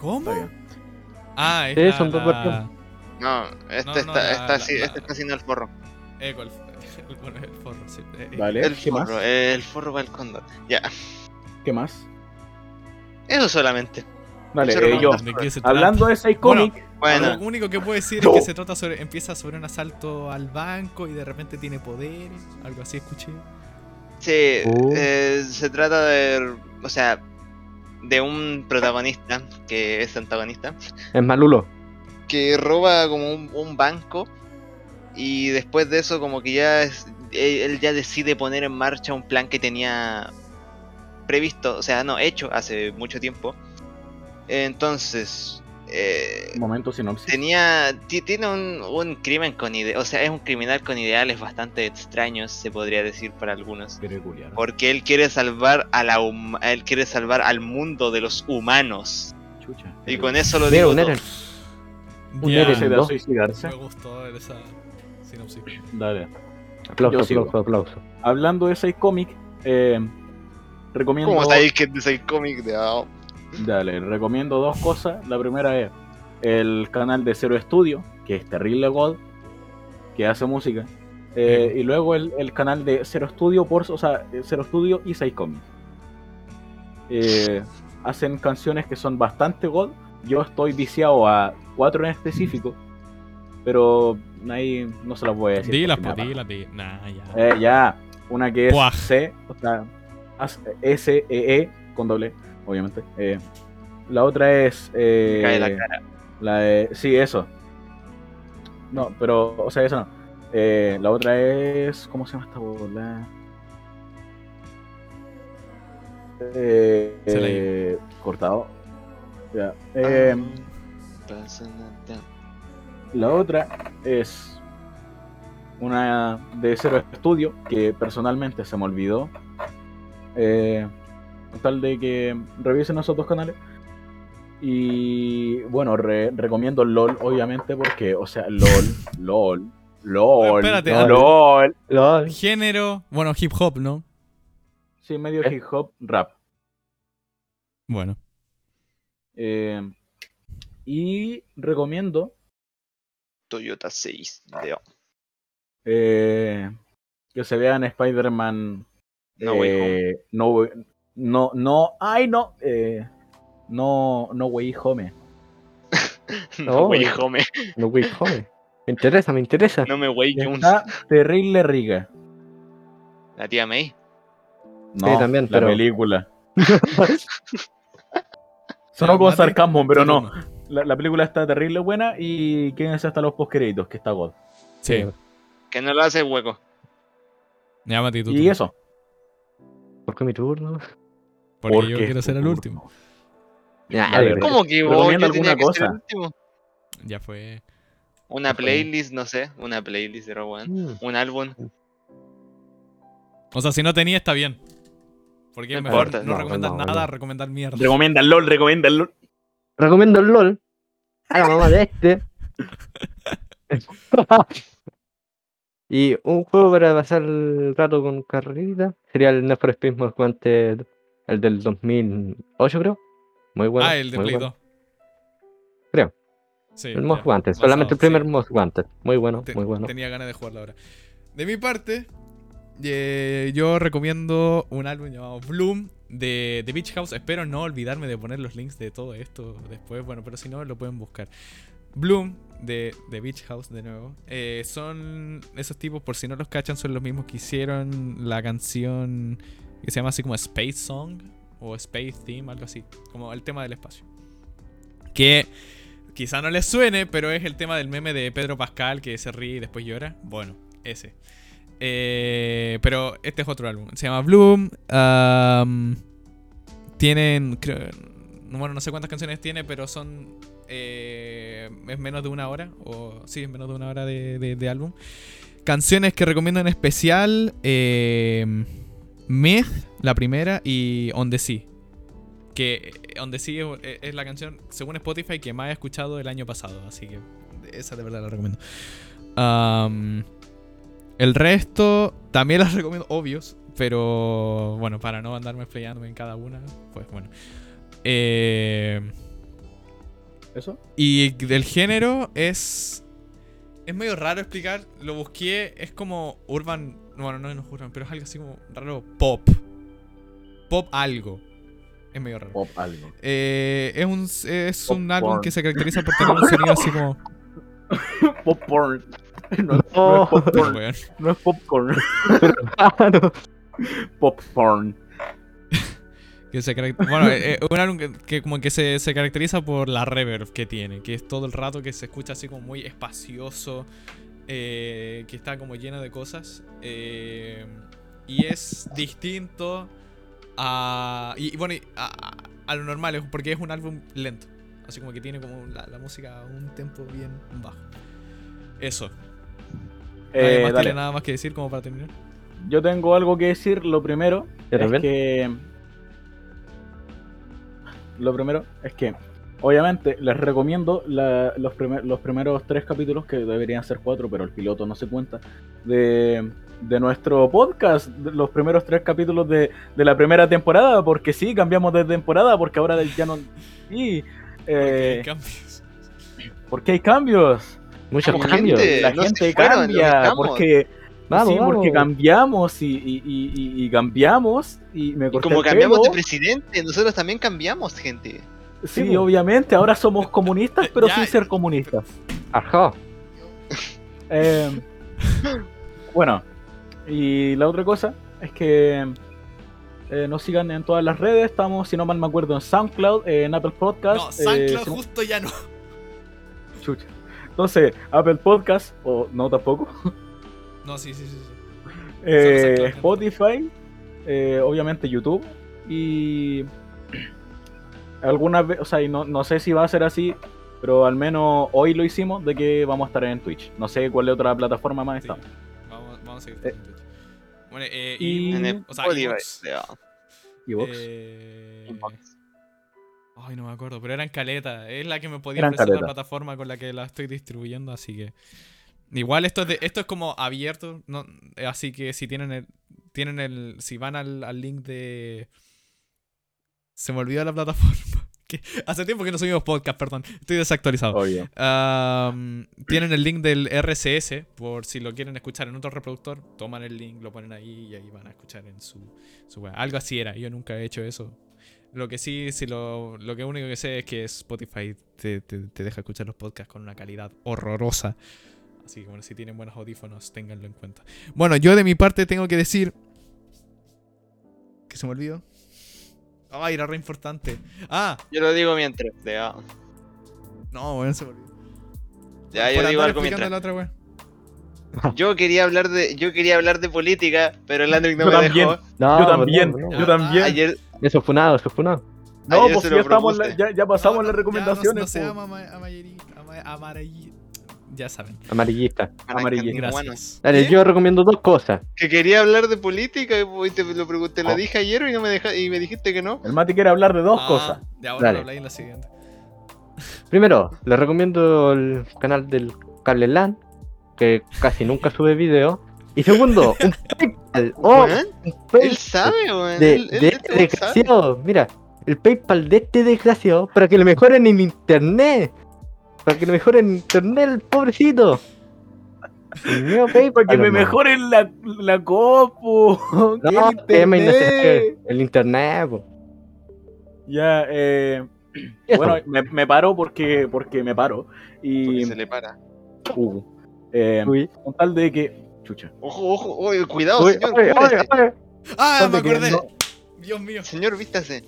¿Cómo? Ah, esta es un poco la... No, este no, no, está, la, está, la, sí, la, este está haciendo el forro. Eco, el El, el forro, sí. Vale, el ¿qué forro, más? El forro va al cóndor. Ya. ¿Qué más? Eso solamente. Vale, eh, yo. ¿De hablando de Siscomic. Bueno, bueno, lo único que puedo decir no. es que se trata sobre. Empieza sobre un asalto al banco y de repente tiene poderes. Algo así, escuché. Sí, oh. eh, se trata de. O sea, de un protagonista que es antagonista. Es Malulo. Que roba como un, un banco. Y después de eso como que ya es, él ya decide poner en marcha un plan que tenía previsto, o sea, no, hecho hace mucho tiempo. Entonces, eh, momento sinopsis. Tenía, tiene un, un crimen con ideales, o sea, es un criminal con ideales bastante extraños, se podría decir para algunos. Porque él quiere salvar a la hum- él quiere salvar al mundo de los humanos. Chucha. Y con eso lo digo. Todo. Un héroe se va a suicidarse. Me gustó esa sinopsis. Dale. Aplauso, aplauso, aplauso. Hablando de Siscomic, eh, recomiendo... ¿Cómo está ahí que de Siscomic? No. Dale, recomiendo dos cosas. La primera es el canal de Zero Studio, que es terrible God, que hace música. Eh, y luego el, el canal de Zero Studio, por, o sea, Zero Studio y Siscomic. Eh, hacen canciones que son bastante God. Yo estoy viciado a cuatro en específico, pero ahí no se las voy a decir. Dílas, pues, dílas, dílas. Nah, ya. Eh, ya. Una que es Buah. C, o sea, S E E, con doble, obviamente. Eh, la otra es... Eh, cae la cara. La de, sí, eso. No, pero, o sea, eso no. Eh, la otra es... ¿Cómo se llama esta bola? Eh, eh, cortado. Ya. Eh, la otra es una de Zero Studio que personalmente se me olvidó, eh, tal de que revisen esos dos canales. Y bueno, re- recomiendo LOL, obviamente, porque, o sea, LOL, LOL, LOL, espérate, LOL, LOL, LOL. Género, bueno, hip hop, ¿no? Sí, medio hip hop, rap. Bueno. Eh, y recomiendo Toyota seis de O. Eh, que se vean Spider-Man, no, eh, way home. No, No, no, ay, no. Eh, no, no, wey, home. No, wey, home. No, wey, home. Me interesa, me interesa. No me wey, que un. Está terrible rica. La tía May. No, sí, también, la pero... película. Sonó con sarcasmo, pero no. La, la película está terrible buena y quédense hasta los postcréditos, que está God. Sí. Que no lo hace hueco. Llámate y tú. ¿Y eso? ¿Por qué mi turno? Porque ¿Por yo quiero ser el último. Ya, a ver, ¿cómo que vos? Yo tenía que ser el último. Ya fue. Una ya playlist, fue. No sé. Una playlist de Rowan. Mm. Un álbum. O sea, si no tenía, está bien. Porque no mejor importa. No, no recomiendas no, nada, no. recomendar mierda. Recomiendan LOL, recomiendan LOL. Recomiendo el LOL. A la mamá de este. Y un juego para pasar el rato con carrerita sería el No For Speed Most Wanted, el del dos mil ocho, creo. Muy bueno. Ah, el de Play dos. Bueno. Creo. Sí, el Most yeah, Wanted, solamente el primer sí. Most Wanted. Muy bueno, Ten, muy bueno. Tenía ganas de jugarlo ahora. De mi parte, eh, yo recomiendo un álbum llamado Bloom de The Beach House. Espero no olvidarme de poner los links de todo esto después. Bueno, pero si no, lo pueden buscar. Bloom de The Beach House, de nuevo. Eh, son esos tipos, por si no los cachan, son los mismos que hicieron la canción que se llama así como Space Song o Space Theme, algo así, como el tema del espacio. Que quizá no les suene, pero es el tema del meme de Pedro Pascal que se ríe y después llora. Bueno, ese. Eh, pero este es otro álbum. Se llama Bloom. Um, tienen, creo, bueno, no sé cuántas canciones tiene, pero son... Eh, es menos de una hora o sí, es menos de una hora de, de, de álbum. Canciones que recomiendo en especial, eh, Myth, la primera, y On The Sea. Que On The Sea es, es la canción, según Spotify, que más he escuchado el año pasado. Así que esa de verdad la recomiendo. um, El resto también las recomiendo, obvios. Pero bueno, para no andarme explayándome en cada una, pues bueno. Eh... ¿Eso? Y del género es... Es medio raro explicar. Lo busqué, es como urban... Bueno, no, no es urban, pero es algo así como raro. Pop. Pop algo. Es medio raro. Pop algo. Eh, es un, es un álbum que se caracteriza por tener un sonido así como... Pop porn. No, no, no es pop porn. Bueno. No es popcorn. Ah, no. Pop porn. Que se caracter... Bueno, es un álbum que, que como que se, se caracteriza por la reverb que tiene, que es todo el rato que se escucha así como muy espacioso, eh, que está como lleno de cosas, eh, y es distinto a... y bueno, a, a lo normal, porque es un álbum lento, así como que tiene como la, la música un tempo bien bajo. Eso. Eh, Además, ¿tiene nada más que decir como para terminar? Yo tengo algo que decir. Lo primero es bien? que... Lo primero es que, obviamente, les recomiendo la, los, primer, los primeros tres capítulos, que deberían ser cuatro, pero el piloto no se cuenta, de, de nuestro podcast, de los primeros tres capítulos de, de la primera temporada, porque sí, cambiamos de temporada, porque ahora ya no... Sí, eh, ¿Por qué hay cambios? ¿Por qué hay cambios? Muchos cambios. La gente, no gente fueron, cambia, porque... Vamos, sí, vamos. Porque cambiamos y, y, y, y cambiamos y me corté y como cambiamos pelo. De presidente, nosotros también cambiamos, gente. Sí, sí, obviamente, ahora somos comunistas, pero ya. sin ser comunistas. Ajá. Eh, bueno, y la otra cosa es que eh, nos sigan en todas las redes. Estamos, si no mal me acuerdo, en SoundCloud, eh, en Apple Podcast. No, SoundCloud eh, justo ya no. Chucha. Entonces, Apple Podcast, o no tampoco. No, sí, sí, sí. sí. Eh, Spotify, eh, obviamente YouTube. Y algunas veces, o sea, no, no sé si va a ser así, pero al menos hoy lo hicimos de que vamos a estar en Twitch. No sé cuál es otra plataforma más sí. estamos. Vamos, vamos a seguir eh, en Twitch. Bueno, eh, y, y... O sea, Evox. Evox. Eh... Ay, no me acuerdo, pero eran caleta. Es la que me podía ofrecer la plataforma con la que la estoy distribuyendo, así que... Igual esto es, de, esto es como abierto, ¿no? Así que si tienen el, tienen el si van al, al link de... Se me olvidó la plataforma. Hace tiempo que no subimos podcast, perdón. Estoy desactualizado. Obvio. Um, tienen el link del R S S por si lo quieren escuchar en otro reproductor. Toman el link, lo ponen ahí y ahí van a escuchar en su, su web. Algo así era. Yo nunca he hecho eso. Lo que sí, sí lo, lo que único que sé es que Spotify te, te, te deja escuchar los podcasts con una calidad horrorosa. Así que bueno, si tienen buenos audífonos, ténganlo en cuenta. Bueno, yo de mi parte tengo que decir... ¿Que se me olvidó? Ay, era re importante. ¡Ah! Yo lo digo mientras. De, ah. No, bueno, se me olvidó. Ya, bueno, yo digo algo mientras. La otra, yo quería hablar de yo quería hablar de política, pero el Android no yo me también. dejó. No, yo también, no, no. yo también. Ayer... Eso fue nada, eso fue nada. No, pues ya, estamos la, ya, ya pasamos no, no, las recomendaciones. Ya, no, no se llama amarillista. Ya saben. Amarillista. Amarillista. Gracias. Dale, ¿Eh? yo recomiendo dos cosas. Que quería hablar de política y te lo pregunté, la oh. dije ayer y, no me deja, y me dijiste que no. El Mati quiere hablar de dos ah, cosas. Ya, ahora lo habláis en la siguiente. Primero, les recomiendo el canal del Cableland, que casi nunca sube video. Y segundo, un PayPal. Oh, ¿Eh? Él sabe, güey. De, él, de él, este él desgraciado, sabe. Mira, el PayPal de este desgraciado para que lo mejoren en internet. Para que lo mejoren en internet, el pobrecito. El mío PayPal. Para que me mejoren la, la copo. No, el tema innecesario. El internet, po. Ya, eh. Bueno, me, me paro porque, porque me paro. Y. Porque se le para. Uh, eh, Uy. Con tal de que. Chucha. Ojo, ojo, oye, cuidado, oye, señor. Oye, oye, oye. Ah, me acordé. No. Dios mío. Señor, vístase.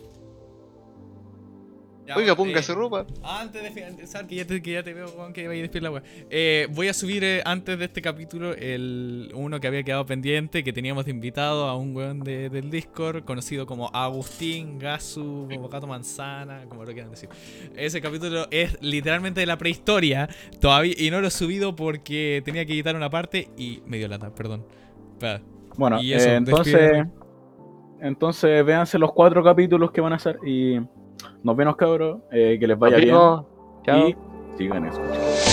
Ya, Oiga, ponga eh, su ropa. Antes de finalizar, que ya te, que ya te veo, Juan, que vaya a despedir la wea. Eh, voy a subir eh, antes de este capítulo el uno que había quedado pendiente, que teníamos de invitado a un weón de, del Discord, conocido como Agustín Gasu, Bocato Manzana, como lo quieran decir. Ese capítulo es literalmente de la prehistoria todavía y no lo he subido porque tenía que editar una parte y me dio lata, perdón. Espera. Bueno, y eso, eh, entonces, entonces véanse los cuatro capítulos que van a hacer y... Nos vemos, cabros, eh, que les vaya bien. Chao. Y sigan escuchando.